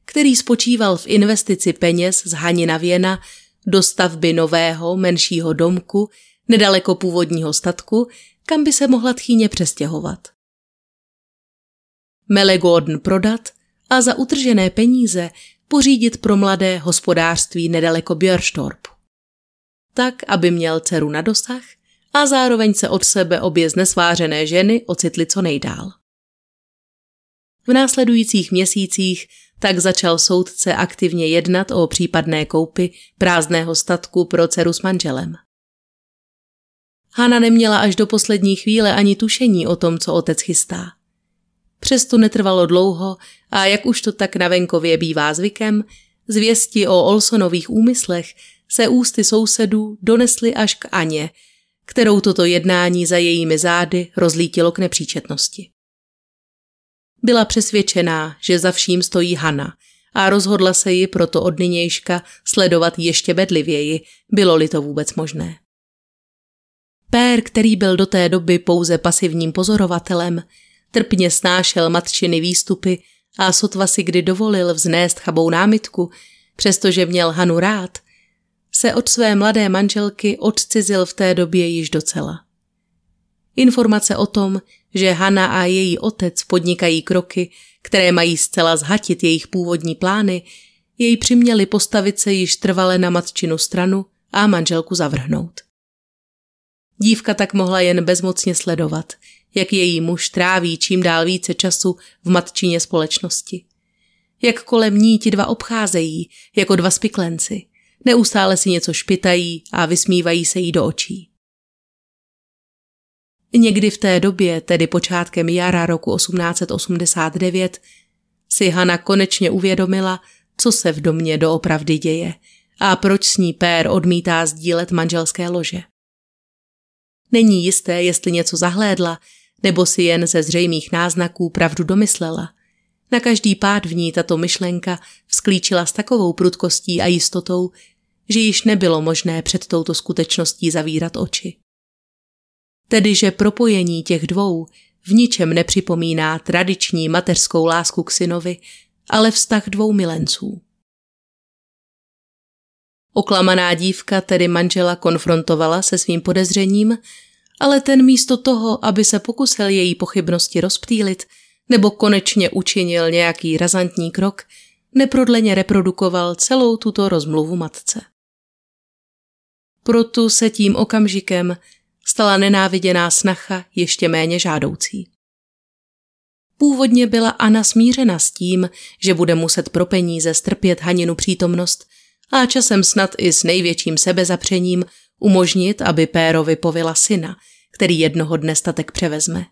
který spočíval v investici peněz z Hanina věna do stavby nového, menšího domku nedaleko původního statku, kam by se mohla tchýně přestěhovat. Möllegården prodat a za utržené peníze pořídit pro mladé hospodářství nedaleko Björstorp, tak, aby měl dceru na dosah a zároveň se od sebe obě znesvářené ženy ocitly co nejdál. V následujících měsících tak začal soudce aktivně jednat o případné koupi prázdného statku pro dceru s manželem. Hanna neměla až do poslední chvíle ani tušení o tom, co otec chystá. Přesto netrvalo dlouho a jak už to tak na venkově bývá zvykem, zvěsti o Olsonových úmyslech se ústy sousedů donesly až k Aně, kterou toto jednání za jejími zády rozlítilo k nepříčetnosti. Byla přesvědčená, že za vším stojí Hanna a rozhodla se ji proto od nynějška sledovat ještě bedlivěji, bylo-li to vůbec možné. Per, který byl do té doby pouze pasivním pozorovatelem, trpně snášel matčiny výstupy a sotva si kdy dovolil vznést chabou námitku, přestože měl Hanu rád, se od své mladé manželky odcizil v té době již docela. Informace o tom, že Hanna a její otec podnikají kroky, které mají zcela zhatit jejich původní plány, jej přiměly postavit se již trvale na matčinu stranu a manželku zavrhnout. Dívka tak mohla jen bezmocně sledovat, jak její muž tráví čím dál více času v matčině společnosti. Jak kolem ní ti dva obcházejí, jako dva spiklenci, neustále si něco špitají a vysmívají se jí do očí. Někdy v té době, tedy počátkem jara roku 1889, si Hanna konečně uvědomila, co se v domě doopravdy děje a proč s ní Per odmítá sdílet manželské lože. Není jisté, jestli něco zahlédla, nebo si jen ze zřejmých náznaků pravdu domyslela. Na každý pád v ní tato myšlenka vzklíčila s takovou prudkostí a jistotou, že již nebylo možné před touto skutečností zavírat oči. Tedy, že propojení těch dvou v ničem nepřipomíná tradiční mateřskou lásku k synovi, ale vztah dvou milenců. Oklamaná dívka tedy manžela konfrontovala se svým podezřením, ale ten místo toho, aby se pokusil její pochybnosti rozptýlit nebo konečně učinil nějaký razantní krok, neprodleně reprodukoval celou tuto rozmluvu matce. Proto se tím okamžikem stala nenáviděná snacha ještě méně žádoucí. Původně byla Anna smířena s tím, že bude muset pro peníze strpět Haninu přítomnost a časem snad i s největším sebezapřením umožnit, aby Pérovi povila syna, který jednoho dne statek převezme.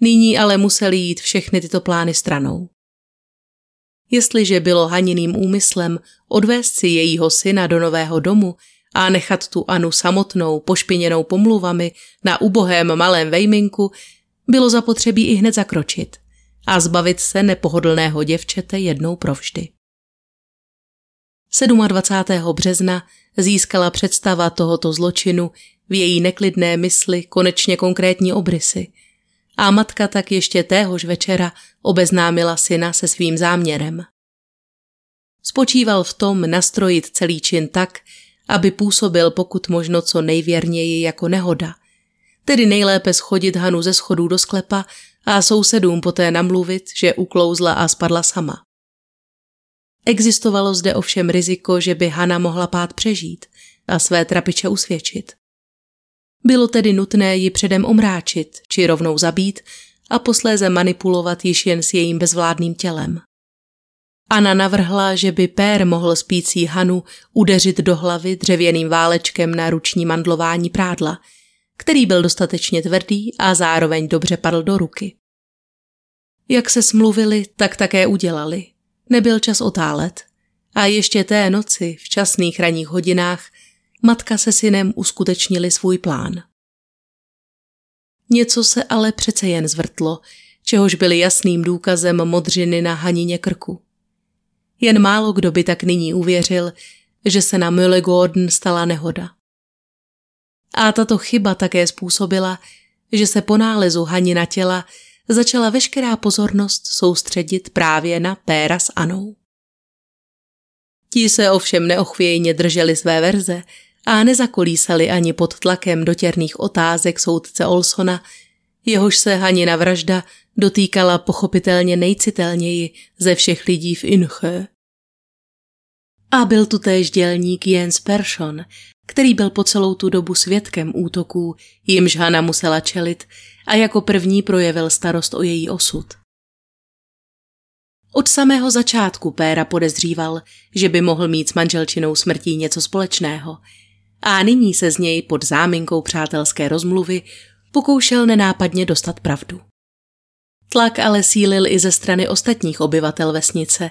Nyní ale museli jít všechny tyto plány stranou. Jestliže bylo Haniným úmyslem odvést si jejího syna do nového domu a nechat tu Anu samotnou, pošpiněnou pomluvami na ubohém malém vejminku, bylo zapotřebí i hned zakročit a zbavit se nepohodlného děvčete jednou provždy. 27. března získala představa tohoto zločinu v její neklidné mysli konečně konkrétní obrysy a matka tak ještě téhož večera obeznámila syna se svým záměrem. Spočíval v tom nastrojit celý čin tak, aby působil pokud možno co nejvěrněji jako nehoda, tedy nejlépe schodit Hanu ze schodů do sklepa a sousedům poté namluvit, že uklouzla a spadla sama. Existovalo zde ovšem riziko, že by Hanna mohla pád přežít a své trapiče usvědčit. Bylo tedy nutné ji předem omráčit či rovnou zabít a posléze manipulovat již jen s jejím bezvládným tělem. Anna navrhla, že by Per mohl spící Hanu udeřit do hlavy dřevěným válečkem na ruční mandlování prádla, který byl dostatečně tvrdý a zároveň dobře padl do ruky. Jak se smluvili, tak také udělali. Nebyl čas otálet a ještě té noci v časných ranních hodinách matka se synem uskutečnili svůj plán. Něco se ale přece jen zvrtlo, čehož byly jasným důkazem modřiny na Hanině krku. Jen málo kdo by tak nyní uvěřil, že se na Möllegården stala nehoda. A tato chyba také způsobila, že se po nálezu Hanina těla začala veškerá pozornost soustředit právě na Péra s Annou. Ti se ovšem neochvějně drželi své verze a nezakolísali ani pod tlakem dotěrných otázek soudce Olsona, jehož se Hanina vražda dotýkala pochopitelně nejcitelněji ze všech lidí v Yngsjö. A byl tu též dělník Jens Persson, který byl po celou tu dobu svědkem útoků, jimž Hanna musela čelit a jako první projevil starost o její osud. Od samého začátku Péra podezříval, že by mohl mít s manželčinou smrtí něco společného a nyní se z něj pod záminkou přátelské rozmluvy pokoušel nenápadně dostat pravdu. Tlak ale sílil i ze strany ostatních obyvatel vesnice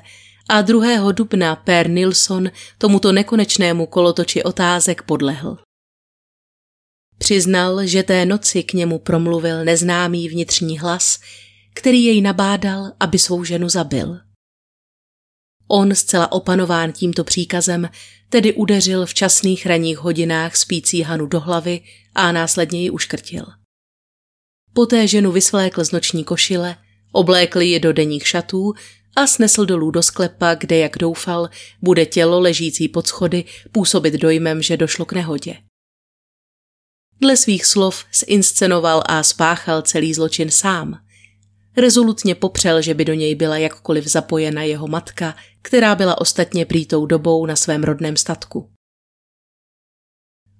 a 2. dubna Per Nilsson tomuto nekonečnému kolotoči otázek podlehl. Přiznal, že té noci k němu promluvil neznámý vnitřní hlas, který jej nabádal, aby svou ženu zabil. On, zcela opanován tímto příkazem, tedy udeřil v časných ranních hodinách spící Hanu do hlavy a následně ji uškrtil. Poté ženu vysvlékl z noční košile, oblékl ji do denních šatů a snesl dolů do sklepa, kde, jak doufal, bude tělo ležící pod schody působit dojmem, že došlo k nehodě. Dle svých slov zinscenoval a spáchal celý zločin sám. Rezolutně popřel, že by do něj byla jakkoliv zapojena jeho matka, která byla ostatně prý tou dobou na svém rodném statku.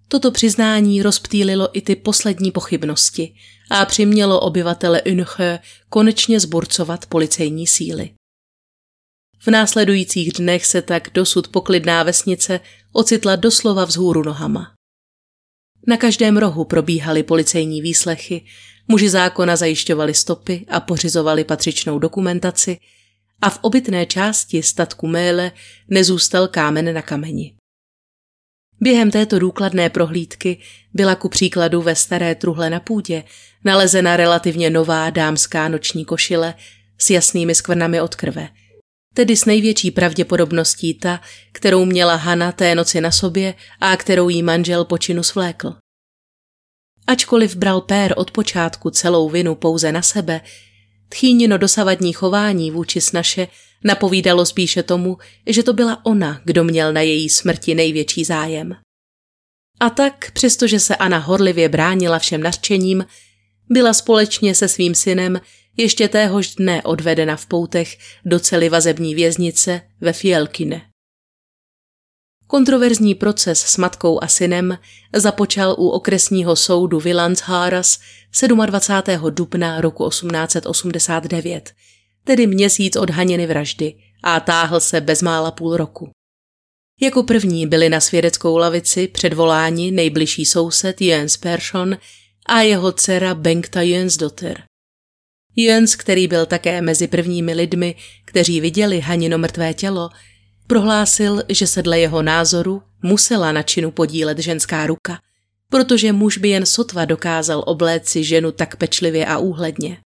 Toto přiznání rozptýlilo i ty poslední pochybnosti a přimělo obyvatele Yngsjö konečně zburcovat policejní síly. V následujících dnech se tak dosud poklidná vesnice ocitla doslova vzhůru nohama. Na každém rohu probíhaly policejní výslechy, muži zákona zajišťovali stopy a pořizovali patřičnou dokumentaci a v obytné části statku Mele nezůstal kámen na kameni. Během této důkladné prohlídky byla ku příkladu ve staré truhle na půdě nalezena relativně nová dámská noční košile s jasnými skvrnami od krve, tedy s největší pravděpodobností ta, kterou měla Hanna té noci na sobě a kterou jí manžel po činu svlékl. Ačkoliv bral Pér od počátku celou vinu pouze na sebe, tchýnino dosavadní chování vůči snaše napovídalo spíše tomu, že to byla ona, kdo měl na její smrti největší zájem. A tak, přestože se Anna horlivě bránila všem nařčením, byla společně se svým synem ještě téhož dne odvedena v poutech do cely vazební věznice ve Fjälkinge. Kontroverzní proces s matkou a synem započal u okresního soudu Villands härad 27. dubna roku 1889, tedy měsíc od Haniny vraždy, a táhl se bezmála půl roku. Jako první byli na svědeckou lavici předvoláni nejbližší soused Jens Persson a jeho dcera Bengta Jensdotter. Jens, který byl také mezi prvními lidmi, kteří viděli Hanino mrtvé tělo, prohlásil, že se dle jeho názoru musela na činu podílet ženská ruka, protože muž by jen sotva dokázal obléci ženu tak pečlivě a úhledně.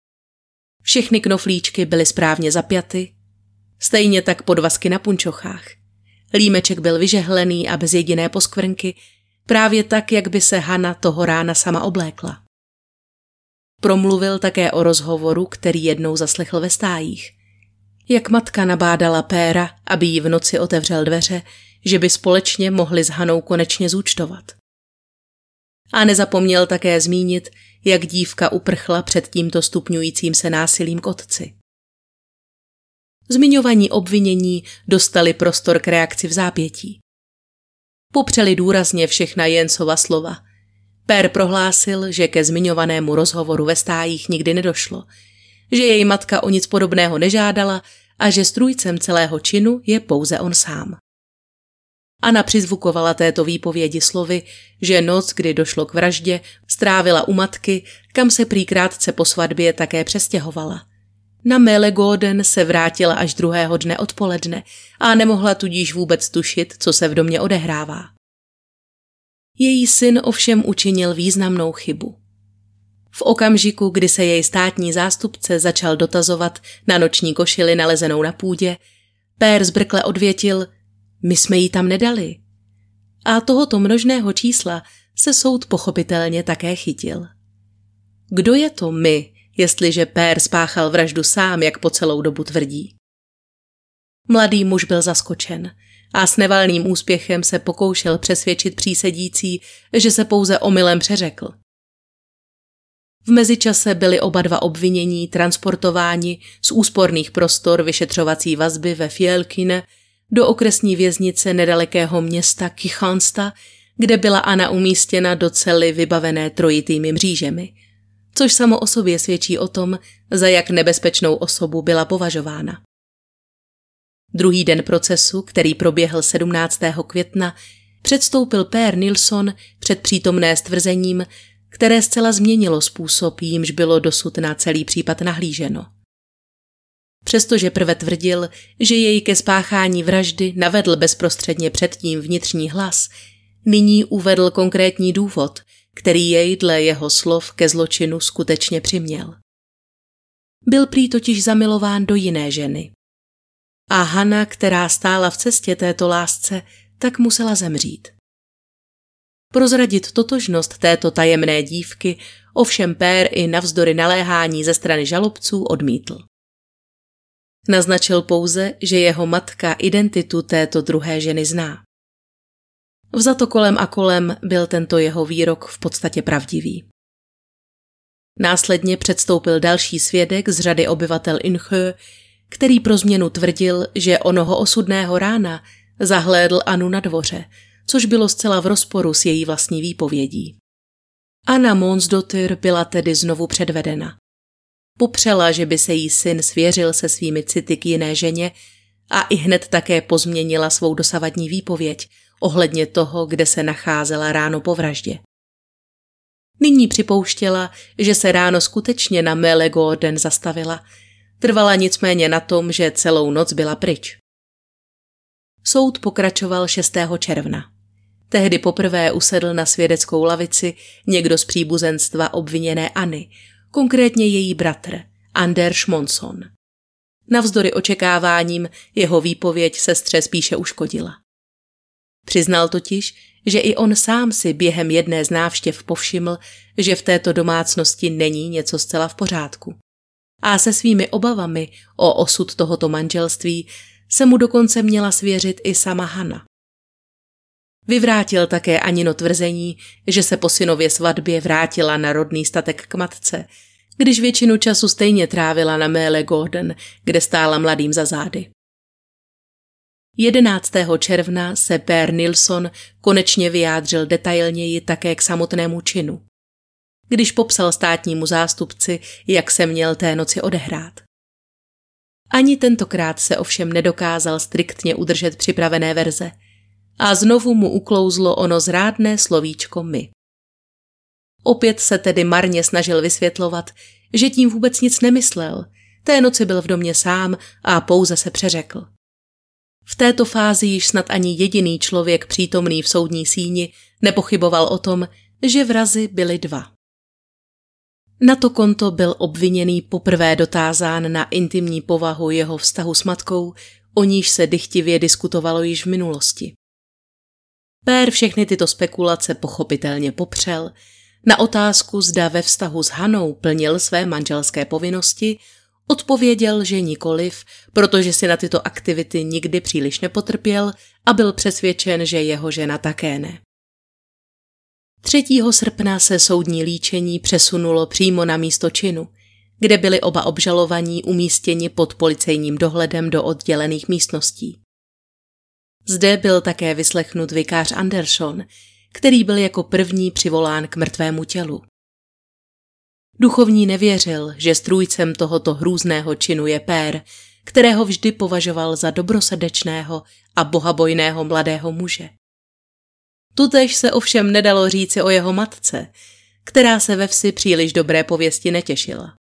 Všechny knoflíčky byly správně zapjaty, stejně tak podvazky na punčochách. Límeček byl vyžehlený a bez jediné poskvrnky, právě tak, jak by se Hanna toho rána sama oblékla. Promluvil také o rozhovoru, který jednou zaslechl ve stájích. Jak matka nabádala Péra, aby jí v noci otevřel dveře, že by společně mohli s Hanou konečně zúčtovat. A nezapomněl také zmínit, jak dívka uprchla před tímto stupňujícím se násilím k otci. Zmiňovaní obvinění dostali prostor k reakci v zápětí. Popřeli důrazně všechna Jensova slova. Per prohlásil, že ke zmiňovanému rozhovoru ve stájích nikdy nedošlo, že jej matka o nic podobného nežádala a že strůjcem celého činu je pouze on sám. Anna přizvukovala této výpovědi slovy, že noc, kdy došlo k vraždě, strávila u matky, kam se prý krátce po svatbě také přestěhovala. Na Möllegården se vrátila až 2. dne odpoledne a nemohla tudíž vůbec tušit, co se v domě odehrává. Její syn ovšem učinil významnou chybu. V okamžiku, kdy se jej státní zástupce začal dotazovat na noční košili nalezenou na půdě, Pér zbrkle odvětil: my jsme ji tam nedali. A tohoto množného čísla se soud pochopitelně také chytil. Kdo je to my, jestliže Pér spáchal vraždu sám, jak po celou dobu tvrdí? Mladý muž byl zaskočen a s nevalným úspěchem se pokoušel přesvědčit přísedící, že se pouze omylem přeřekl. V mezičase byli oba dva obvinění transportováni z úsporných prostor vyšetřovací vazby ve Fjälkinge do okresní věznice nedalekého města Kichansta, kde byla Anna umístěna do cely vybavené trojitými mřížemi, což samo o sobě svědčí o tom, za jak nebezpečnou osobu byla považována. Druhý den procesu, který proběhl 17. května, předstoupil Per Nilsson před přítomné s tvrzením, které zcela změnilo způsob, jímž bylo dosud na celý případ nahlíženo. Přestože prve tvrdil, že jej ke spáchání vraždy navedl bezprostředně předtím vnitřní hlas, nyní uvedl konkrétní důvod, který jej dle jeho slov ke zločinu skutečně přiměl. Byl prý totiž zamilován do jiné ženy. A Hanna, která stála v cestě této lásce, tak musela zemřít. Prozradit totožnost této tajemné dívky ovšem Per i navzdory naléhání ze strany žalobců odmítl. Naznačil pouze, že jeho matka identitu této druhé ženy zná. Vzato kolem a kolem byl tento jeho výrok v podstatě pravdivý. Následně předstoupil další svědek z řady obyvatel Yngsjö, který pro změnu tvrdil, že onoho osudného rána zahlédl Anu na dvoře, což bylo zcela v rozporu s její vlastní výpovědí. Anna Månsdotter byla tedy znovu předvedena. Popřela, že by se jí syn svěřil se svými city k jiné ženě a ihned také pozměnila svou dosavadní výpověď ohledně toho, kde se nacházela ráno po vraždě. Nyní připouštěla, že se ráno skutečně na Möllegården zastavila, trvala nicméně na tom, že celou noc byla pryč. Soud pokračoval 6. června. Tehdy poprvé usedl na svědeckou lavici někdo z příbuzenstva obviněné Anny, konkrétně její bratr, Anders Månsson. Navzdory očekáváním jeho výpověď sestře spíše uškodila. Přiznal totiž, že i on sám si během jedné z návštěv povšiml, že v této domácnosti není něco zcela v pořádku. A se svými obavami o osud tohoto manželství se mu dokonce měla svěřit i sama Hanna. Vyvrátil také Anino tvrzení, že se po synově svatbě vrátila na rodný statek k matce, když většinu času stejně trávila na Möllegården, kde stála mladým za zády. 11. června se Per Nilsson konečně vyjádřil detailněji také k samotnému činu, když popsal státnímu zástupci, jak se měl té noci odehrát. Ani tentokrát se ovšem nedokázal striktně udržet připravené verze a znovu mu uklouzlo ono zrádné slovíčko my. Opět se tedy marně snažil vysvětlovat, že tím vůbec nic nemyslel, té noci byl v domě sám a pouze se přeřekl. V této fázi již snad ani jediný člověk přítomný v soudní síni nepochyboval o tom, že vrazi byli dva. Na to konto byl obviněný poprvé dotázán na intimní povahu jeho vztahu s matkou, o níž se dychtivě diskutovalo již v minulosti. Per všechny tyto spekulace pochopitelně popřel, na otázku, zda ve vztahu s Hanou plnil své manželské povinnosti, odpověděl, že nikoliv, protože si na tyto aktivity nikdy příliš nepotrpěl a byl přesvědčen, že jeho žena také ne. 3. srpna se soudní líčení přesunulo přímo na místo činu, kde byli oba obžalovaní umístěni pod policejním dohledem do oddělených místností. Zde byl také vyslechnut vikář Andersson, který byl jako první přivolán k mrtvému tělu. Duchovní nevěřil, že strůjcem tohoto hrůzného činu je Per, kterého vždy považoval za dobrosrdečného a bohabojného mladého muže. Tutéž se ovšem nedalo říci o jeho matce, která se ve vsi příliš dobré pověsti netěšila.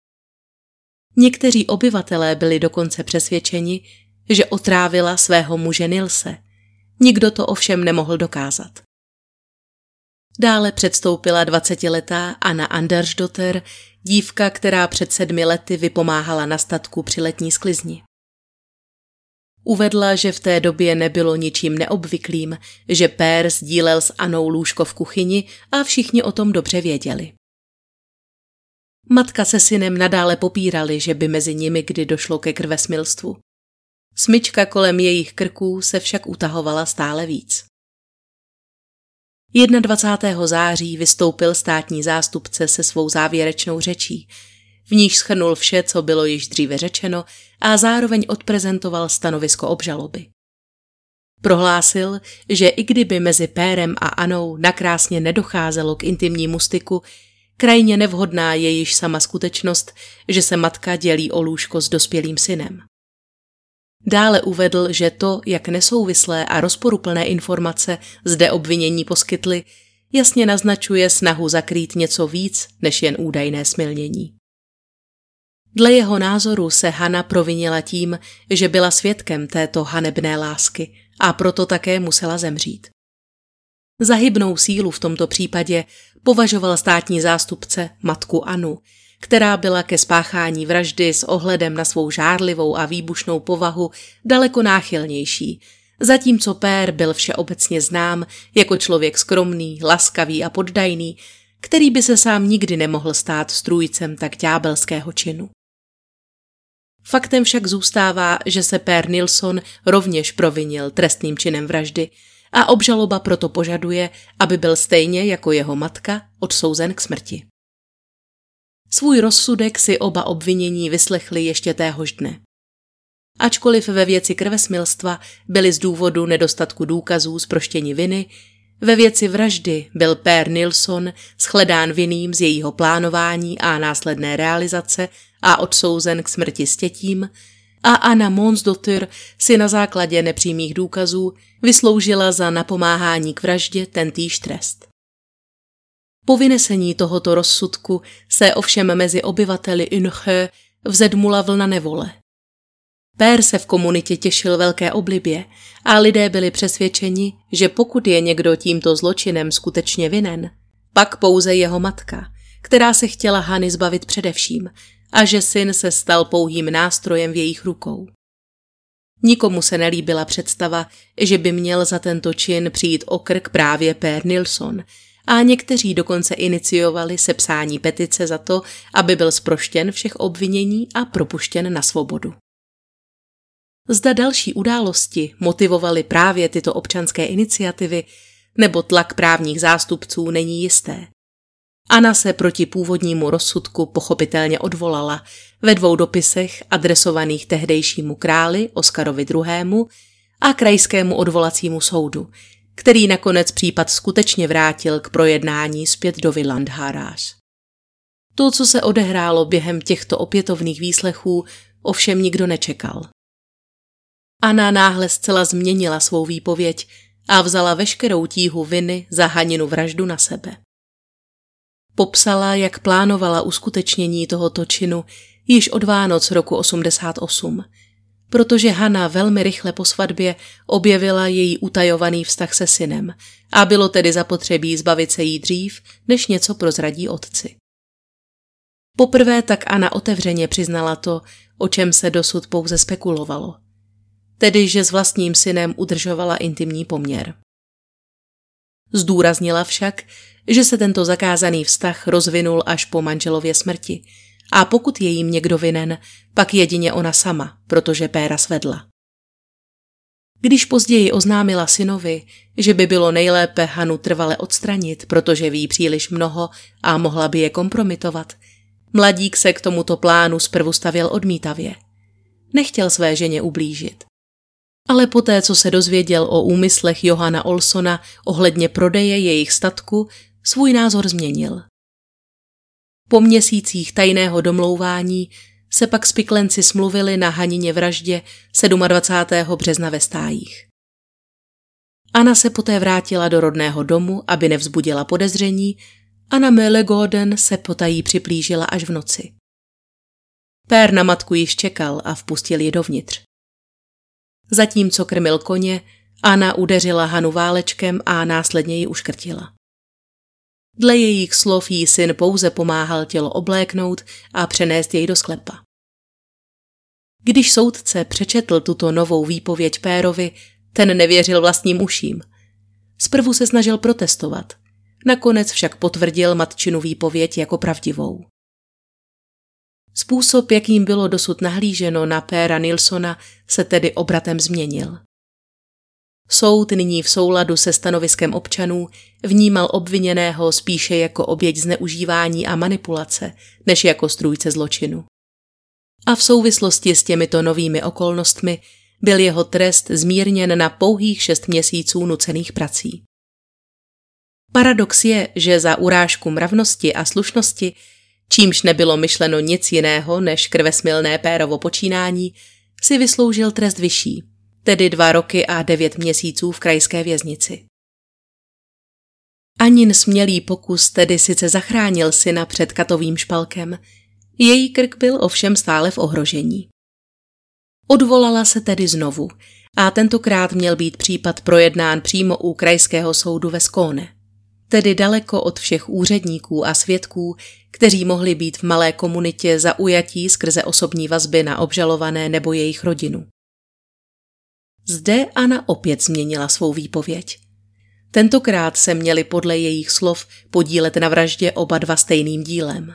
Někteří obyvatelé byli dokonce přesvědčeni, že otrávila svého muže Nilse. Nikdo to ovšem nemohl dokázat. Dále předstoupila 20letá Anna Andersdoter, dívka, která před 7 lety vypomáhala na statku při letní sklizni. Uvedla, že v té době nebylo ničím neobvyklým, že Per sdílel s Annou lůžko v kuchyni a všichni o tom dobře věděli. Matka se synem nadále popírali, že by mezi nimi kdy došlo ke krvesmilstvu. Smyčka kolem jejich krků se však utahovala stále víc. 21. září vystoupil státní zástupce se svou závěrečnou řečí, v níž shrnul vše, co bylo již dříve řečeno, a zároveň odprezentoval stanovisko obžaloby. Prohlásil, že i kdyby mezi Pérem a Anou nakrásně nedocházelo k intimnímu styku, krajně nevhodná je již sama skutečnost, že se matka dělí o lůžko s dospělým synem. Dále uvedl, že to, jak nesouvislé a rozporuplné informace zde obvinění poskytli, jasně naznačuje snahu zakrýt něco víc než jen údajné smilnění. Dle jeho názoru se Hanna provinila tím, že byla svědkem této hanebné lásky a proto také musela zemřít. Za hybnou sílu v tomto případě považoval státní zástupce matku Anu, která byla ke spáchání vraždy s ohledem na svou žárlivou a výbušnou povahu daleko náchylnější, zatímco Per byl všeobecně znám jako člověk skromný, laskavý a poddajný, který by se sám nikdy nemohl stát strůjcem tak ďábelského činu. Faktem však zůstává, že se Per Nilsson rovněž provinil trestným činem vraždy a obžaloba proto požaduje, aby byl stejně jako jeho matka odsouzen k smrti. Svůj rozsudek si oba obvinění vyslechli ještě téhož dne. Ačkoliv ve věci krvesmilstva byli z důvodu nedostatku důkazů zproštěni viny, ve věci vraždy byl Per Nilsson shledán vinným z jejího plánování a následné realizace a odsouzen k smrti stětím a Anna Månsdotter si na základě nepřímých důkazů vysloužila za napomáhání k vraždě tentýž trest. Po vynesení tohoto rozsudku se ovšem mezi obyvateli Yngsjö vzedmula vlna nevole. Per se v komunitě těšil velké oblibě a lidé byli přesvědčeni, že pokud je někdo tímto zločinem skutečně vinen, pak pouze jeho matka, která se chtěla Hany zbavit především a že syn se stal pouhým nástrojem v jejich rukou. Nikomu se nelíbila představa, že by měl za tento čin přijít o krk právě Per Nilsson, a někteří dokonce iniciovali sepsání petice za to, aby byl zproštěn všech obvinění a propuštěn na svobodu. Zda další události motivovaly právě tyto občanské iniciativy nebo tlak právních zástupců není jisté. Anna se proti původnímu rozsudku pochopitelně odvolala ve 2 dopisech adresovaných tehdejšímu králi Oscarovi II. A krajskému odvolacímu soudu, který nakonec případ skutečně vrátil k projednání zpět do Villands härad. To, co se odehrálo během těchto opětovných výslechů, ovšem nikdo nečekal. Anna náhle zcela změnila svou výpověď a vzala veškerou tíhu viny za Haninu vraždu na sebe. Popsala, jak plánovala uskutečnění tohoto činu již od Vánoc roku 88, protože Hanna velmi rychle po svatbě objevila její utajovaný vztah se synem a bylo tedy zapotřebí zbavit se jí dřív, než něco prozradí otci. Poprvé tak Anna otevřeně přiznala to, o čem se dosud pouze spekulovalo, tedy že s vlastním synem udržovala intimní poměr. Zdůraznila však, že se tento zakázaný vztah rozvinul až po manželově smrti a pokud je jim někdo vinen, pak jedině ona sama, protože Péra svedla. Když později oznámila synovi, že by bylo nejlépe Hanu trvale odstranit, protože ví příliš mnoho a mohla by je kompromitovat, mladík se k tomuto plánu zprvu stavěl odmítavě. Nechtěl své ženě ublížit. Ale poté, co se dozvěděl o úmyslech Johana Olsona ohledně prodeje jejich statku, svůj názor změnil. Po měsících tajného domlouvání se pak spiklenci smluvili na Hanině vraždě 27. března ve Stájích. Anna se poté vrátila do rodného domu, aby nevzbudila podezření, a na Möllegården se potají připlížila až v noci. Per na matku již čekal a vpustil ji dovnitř. Zatímco krmil koně, Anna udeřila Hanu válečkem a následně ji uškrtila. Dle jejich slov jí syn pouze pomáhal tělo obléknout a přenést jej do sklepa. Když soudce přečetl tuto novou výpověď Pérovi, ten nevěřil vlastním uším. Zprvu se snažil protestovat, nakonec však potvrdil matčinu výpověď jako pravdivou. Způsob, jakým bylo dosud nahlíženo na Pera Nilssona, se tedy obratem změnil. Soud nyní v souladu se stanoviskem občanů vnímal obviněného spíše jako oběť zneužívání a manipulace, než jako strůjce zločinu. A v souvislosti s těmito novými okolnostmi byl jeho trest zmírněn na pouhých 6 měsíců nucených prací. Paradox je, že za urážku mravnosti a slušnosti, čímž nebylo myšleno nic jiného než krvesmilné Pérovo počínání, si vysloužil trest vyšší, tedy 2 roky a 9 měsíců v krajské věznici. Anin smělý pokus tedy sice zachránil syna před katovým špalkem, její krk byl ovšem stále v ohrožení. Odvolala se tedy znovu a tentokrát měl být případ projednán přímo u krajského soudu ve Skóne, tedy daleko od všech úředníků a svědků, kteří mohli být v malé komunitě zaujatí skrze osobní vazby na obžalované nebo jejich rodinu. Zde Anna opět změnila svou výpověď. Tentokrát se měli podle jejich slov podílet na vraždě oba dva stejným dílem.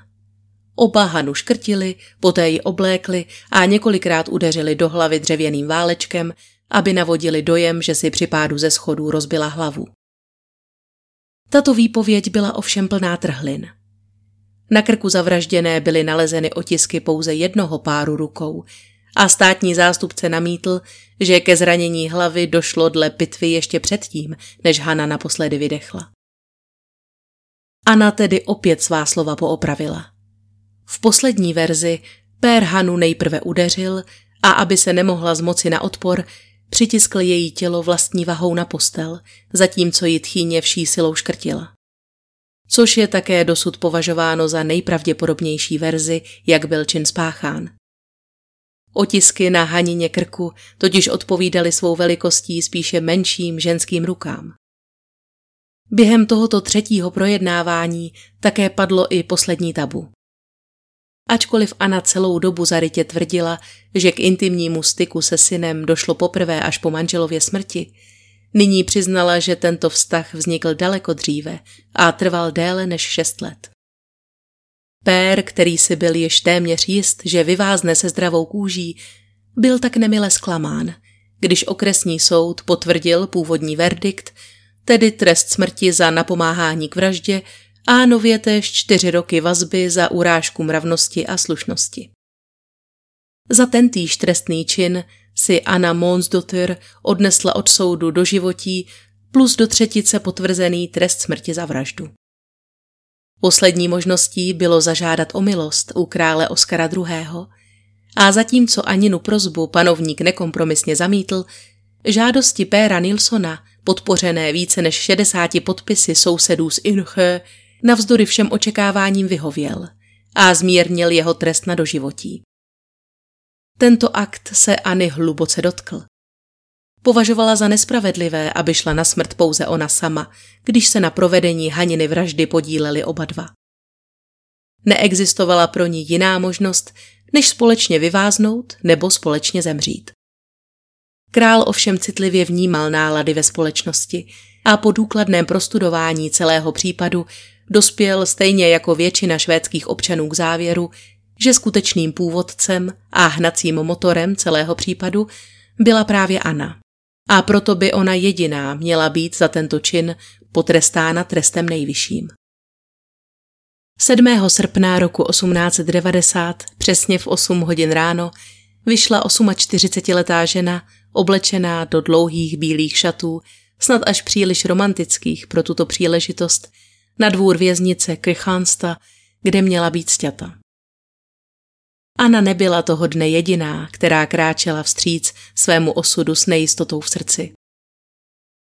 Oba Hanu škrtili, poté ji oblékli a několikrát udeřili do hlavy dřevěným válečkem, aby navodili dojem, že si při pádu ze schodů rozbila hlavu. Tato výpověď byla ovšem plná trhlin. Na krku zavražděné byly nalezeny otisky pouze jednoho páru rukou a státní zástupce namítl, že ke zranění hlavy došlo dle pitvy ještě předtím, než Hana naposledy vydechla. Anna tedy opět svá slova poopravila. V poslední verzi Per Hanu nejprve udeřil a aby se nemohla zmoci na odpor, přitiskl její tělo vlastní vahou na postel, zatímco ji tchýně vší silou škrtila. Což je také dosud považováno za nejpravděpodobnější verzi, jak byl čin spáchán. Otisky na Hanině krku totiž odpovídaly svou velikostí spíše menším ženským rukám. Během tohoto 3. projednávání také padlo i poslední tabu. Ačkoliv Anna celou dobu zarytě tvrdila, že k intimnímu styku se synem došlo poprvé až po manželově smrti, nyní přiznala, že tento vztah vznikl daleko dříve a trval déle než 6 let. Per, který si byl již téměř jist, že vyvázne se zdravou kůží, byl tak nemile zklamán, když okresní soud potvrdil původní verdikt, tedy trest smrti za napomáhání k vraždě a nově též 4 roky vazby za urážku mravnosti a slušnosti. Za tentýž trestný čin si Anna Månsdotter odnesla od soudu doživotí plus do 1/3 potvrzený trest smrti za vraždu. Poslední možností bylo zažádat o milost u krále Oscara II. A zatímco Aninu prosbu panovník nekompromisně zamítl, žádosti Pera Nilssona, podpořené více než 60 podpisy sousedů z Yngsjö, navzdory všem očekáváním vyhověl a zmírnil jeho trest na doživotí. Tento akt se Anny hluboce dotkl. Považovala za nespravedlivé, aby šla na smrt pouze ona sama, když se na provedení Haniny vraždy podíleli oba dva. Neexistovala pro ní jiná možnost, než společně vyváznout nebo společně zemřít. Král ovšem citlivě vnímal nálady ve společnosti a po důkladném prostudování celého případu dospěl stejně jako většina švédských občanů k závěru, že skutečným původcem a hnacím motorem celého případu byla právě Anna. A proto by ona jediná měla být za tento čin potrestána trestem nejvyšším. 7. srpna roku 1890, přesně v 8 hodin ráno, vyšla 48letá žena, oblečená do dlouhých bílých šatů, snad až příliš romantických pro tuto příležitost, na dvůr věznice Kichansta, kde měla být sťata. Anna nebyla toho dne jediná, která kráčela vstříc svému osudu s nejistotou v srdci.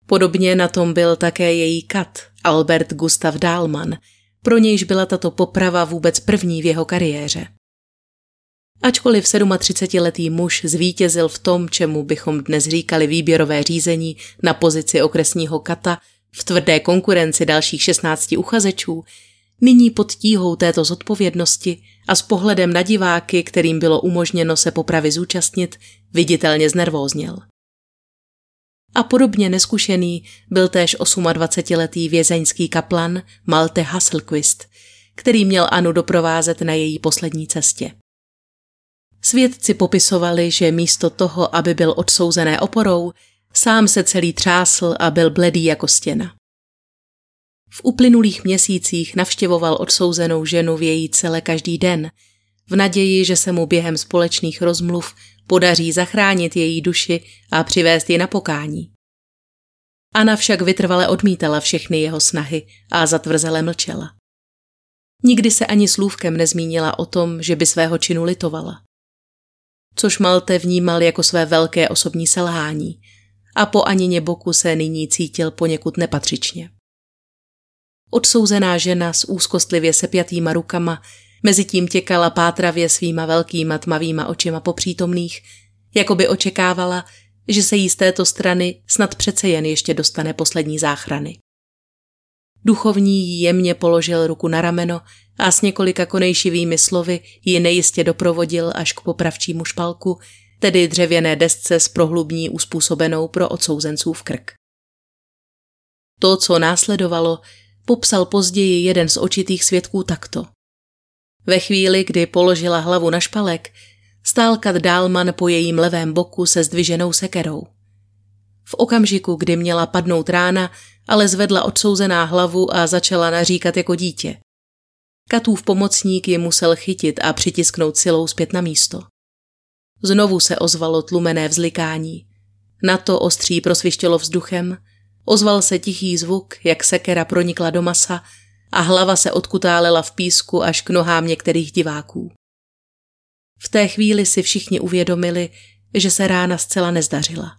Podobně na tom byl také její kat, Albert Gustav Dalman, pro nějž byla tato poprava vůbec první v jeho kariéře. Ačkoliv 37letý muž zvítězil v tom, čemu bychom dnes říkali výběrové řízení na pozici okresního kata v tvrdé konkurenci dalších 16 uchazečů, nyní pod tíhou této zodpovědnosti a s pohledem na diváky, kterým bylo umožněno se popravy zúčastnit, viditelně znervózněl. A podobně neskušený byl též 28letý vězeňský kaplan Malte Hasselquist, který měl Anu doprovázet na její poslední cestě. Svědci popisovali, že místo toho, aby byl odsouzené oporou, sám se celý třásl a byl bledý jako stěna. V uplynulých měsících navštěvoval odsouzenou ženu v její cele každý den, v naději, že se mu během společných rozmluv podaří zachránit její duši a přivést ji na pokání. Anna však vytrvale odmítala všechny jeho snahy a zatvrzele mlčela. Nikdy se ani slůvkem nezmínila o tom, že by svého činu litovala. Což Malte vnímal jako své velké osobní selhání a po Anině boku se nyní cítil poněkud nepatřičně. Odsouzená žena s úzkostlivě sepjatýma rukama mezitím těkala pátravě svýma velkýma tmavýma očima po přítomných, jako by očekávala, že se jí z této strany snad přece jen ještě dostane poslední záchrany. Duchovní jí jemně položil ruku na rameno a s několika konejšivými slovy ji nejistě doprovodil až k popravčímu špalku, tedy dřevěné desce s prohlubní uspůsobenou pro odsouzencův krk. To, co následovalo, popsal později jeden z očitých svědků takto. Ve chvíli, kdy položila hlavu na špalek, stál Kat Dalman po jejím levém boku se zdviženou sekerou. V okamžiku, kdy měla padnout rána, ale zvedla odsouzená hlavu a začala naříkat jako dítě. Katův pomocník ji musel chytit a přitisknout silou zpět na místo. Znovu se ozvalo tlumené vzlikání. Na to ostří prosvištělo vzduchem, ozval se tichý zvuk, jak sekera pronikla do masa a hlava se odkutálela v písku až k nohám některých diváků. V té chvíli si všichni uvědomili, že se rána zcela nezdařila.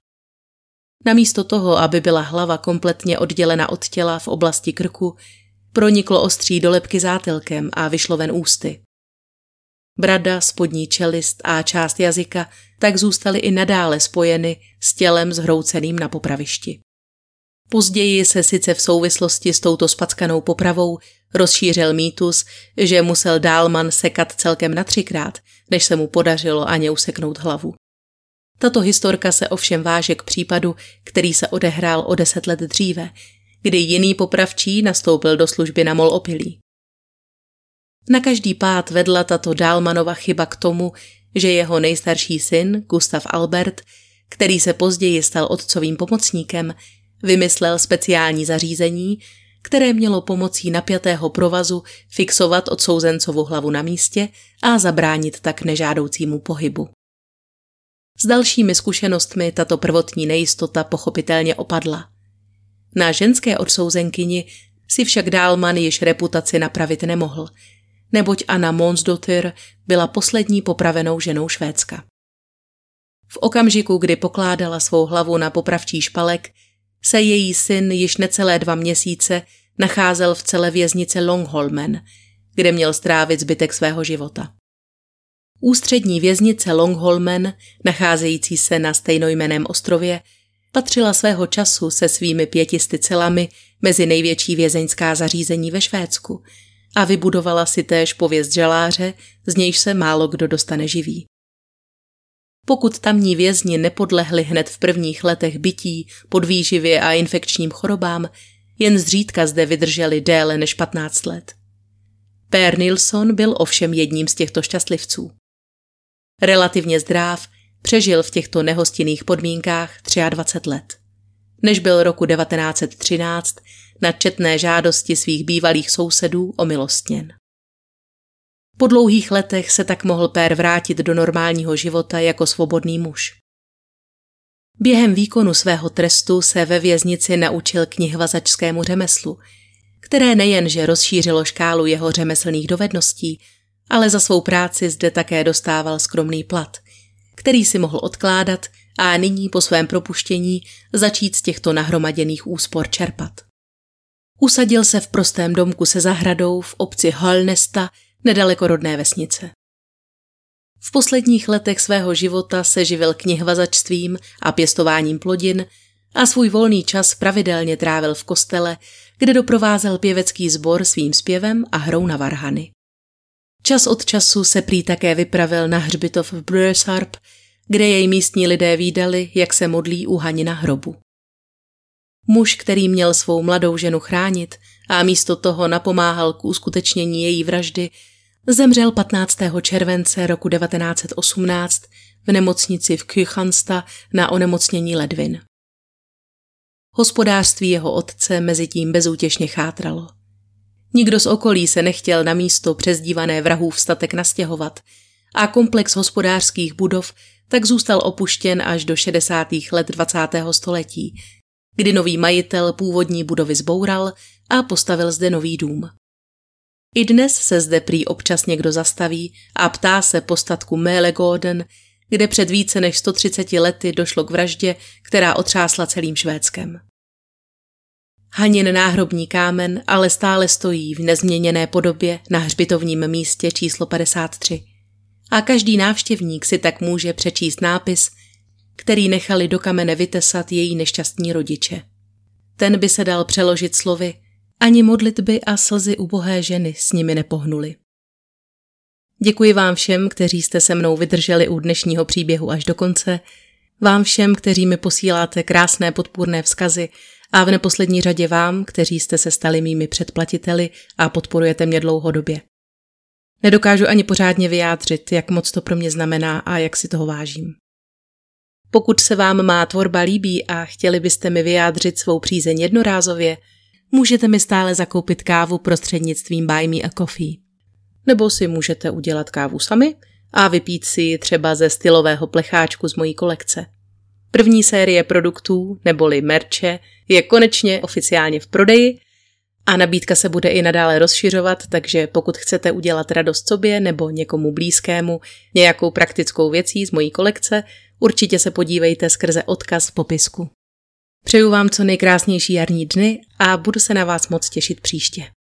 Namísto toho, aby byla hlava kompletně oddělena od těla v oblasti krku, proniklo ostří do lebky zátylkem a vyšlo ven ústy. Brada, spodní čelist a část jazyka tak zůstaly i nadále spojeny s tělem zhrouceným na popravišti. Později se sice v souvislosti s touto spackanou popravou rozšířil mýtus, že musel Dalman sekat celkem na 3krát, než se mu podařilo Aně useknout hlavu. Tato historka se ovšem váže k případu, který se odehrál o 10 let dříve, kdy jiný popravčí nastoupil do služby na mol opilí. Na každý pád vedla tato Dalmanova chyba k tomu, že jeho nejstarší syn, Gustav Albert, který se později stal otcovým pomocníkem, vymyslel speciální zařízení, které mělo pomocí napjatého provazu fixovat odsouzencovu hlavu na místě a zabránit tak nežádoucímu pohybu. S dalšími zkušenostmi tato prvotní nejistota pochopitelně opadla. Na ženské odsouzenkyni si však Dalman již reputaci napravit nemohl, neboť Anna Månsdotter byla poslední popravenou ženou Švédska. V okamžiku, kdy pokládala svou hlavu na popravčí špalek, se její syn již necelé 2 měsíce nacházel v celé věznice Longholmen, kde měl strávit zbytek svého života. Ústřední věznice Longholmen, nacházející se na stejnojmenném ostrově, patřila svého času se svými 500 celami mezi největší vězeňská zařízení ve Švédsku a vybudovala si též pověst žaláře, z nějž se málo kdo dostane živý. Pokud tamní vězni nepodlehli hned v prvních letech bytí, podvýživě a infekčním chorobám, jen zřídka zde vydrželi déle než 15 let. Per Nilsson byl ovšem jedním z těchto šťastlivců. Relativně zdráv přežil v těchto nehostinných podmínkách 23 let. Než byl roku 1913 na četné žádosti svých bývalých sousedů omilostněn. Po dlouhých letech se tak mohl Per vrátit do normálního života jako svobodný muž. Během výkonu svého trestu se ve věznici naučil knihvazačskému řemeslu, které nejenže rozšířilo škálu jeho řemeslných dovedností, ale za svou práci zde také dostával skromný plat, který si mohl odkládat a nyní po svém propuštění začít z těchto nahromaděných úspor čerpat. Usadil se v prostém domku se zahradou v obci Holnesta, nedaleko rodné vesnice. V posledních letech svého života se živil knihvazačstvím a pěstováním plodin a svůj volný čas pravidelně trávil v kostele, kde doprovázel pěvecký sbor svým zpěvem a hrou na varhany. Čas od času se prý také vypravil na hřbitov v Brösarp, kde jej místní lidé vídali, jak se modlí u Hanina hrobu. Muž, který měl svou mladou ženu chránit a místo toho napomáhal k uskutečnění její vraždy, zemřel 15. července roku 1918 v nemocnici v Kichansta na onemocnění ledvin. Hospodářství jeho otce mezitím bezútěšně chátralo. Nikdo z okolí se nechtěl na místo přezdívané Vrahův statek nastěhovat a komplex hospodářských budov tak zůstal opuštěn až do 60. let 20. století, kdy nový majitel původní budovy zboural a postavil zde nový dům. I dnes se zde prý občas někdo zastaví a ptá se po statku Möllegården, kde před více než 130 lety došlo k vraždě, která otřásla celým Švédskem. Hanin náhrobní kámen ale stále stojí v nezměněné podobě na hřbitovním místě číslo 53 a každý návštěvník si tak může přečíst nápis, který nechali do kamene vytesat její nešťastní rodiče. Ten by se dal přeložit slovy: ani modlitby a slzy ubohé ženy s nimi nepohnuly. Děkuji vám všem, kteří jste se mnou vydrželi u dnešního příběhu až do konce, vám všem, kteří mi posíláte krásné podpůrné vzkazy, a v neposlední řadě vám, kteří jste se stali mými předplatiteli a podporujete mě dlouhodobě. Nedokážu ani pořádně vyjádřit, jak moc to pro mě znamená a jak si toho vážím. Pokud se vám má tvorba líbí a chtěli byste mi vyjádřit svou přízeň jednorázově, můžete mi stále zakoupit kávu prostřednictvím Buy Me a Coffee. Nebo si můžete udělat kávu sami a vypít si ji třeba ze stylového plecháčku z mojí kolekce. První série produktů, neboli merče, je konečně oficiálně v prodeji a nabídka se bude i nadále rozšiřovat, takže pokud chcete udělat radost sobě nebo někomu blízkému nějakou praktickou věcí z mojí kolekce, určitě se podívejte skrze odkaz v popisku. Přeju vám co nejkrásnější jarní dny a budu se na vás moc těšit příště.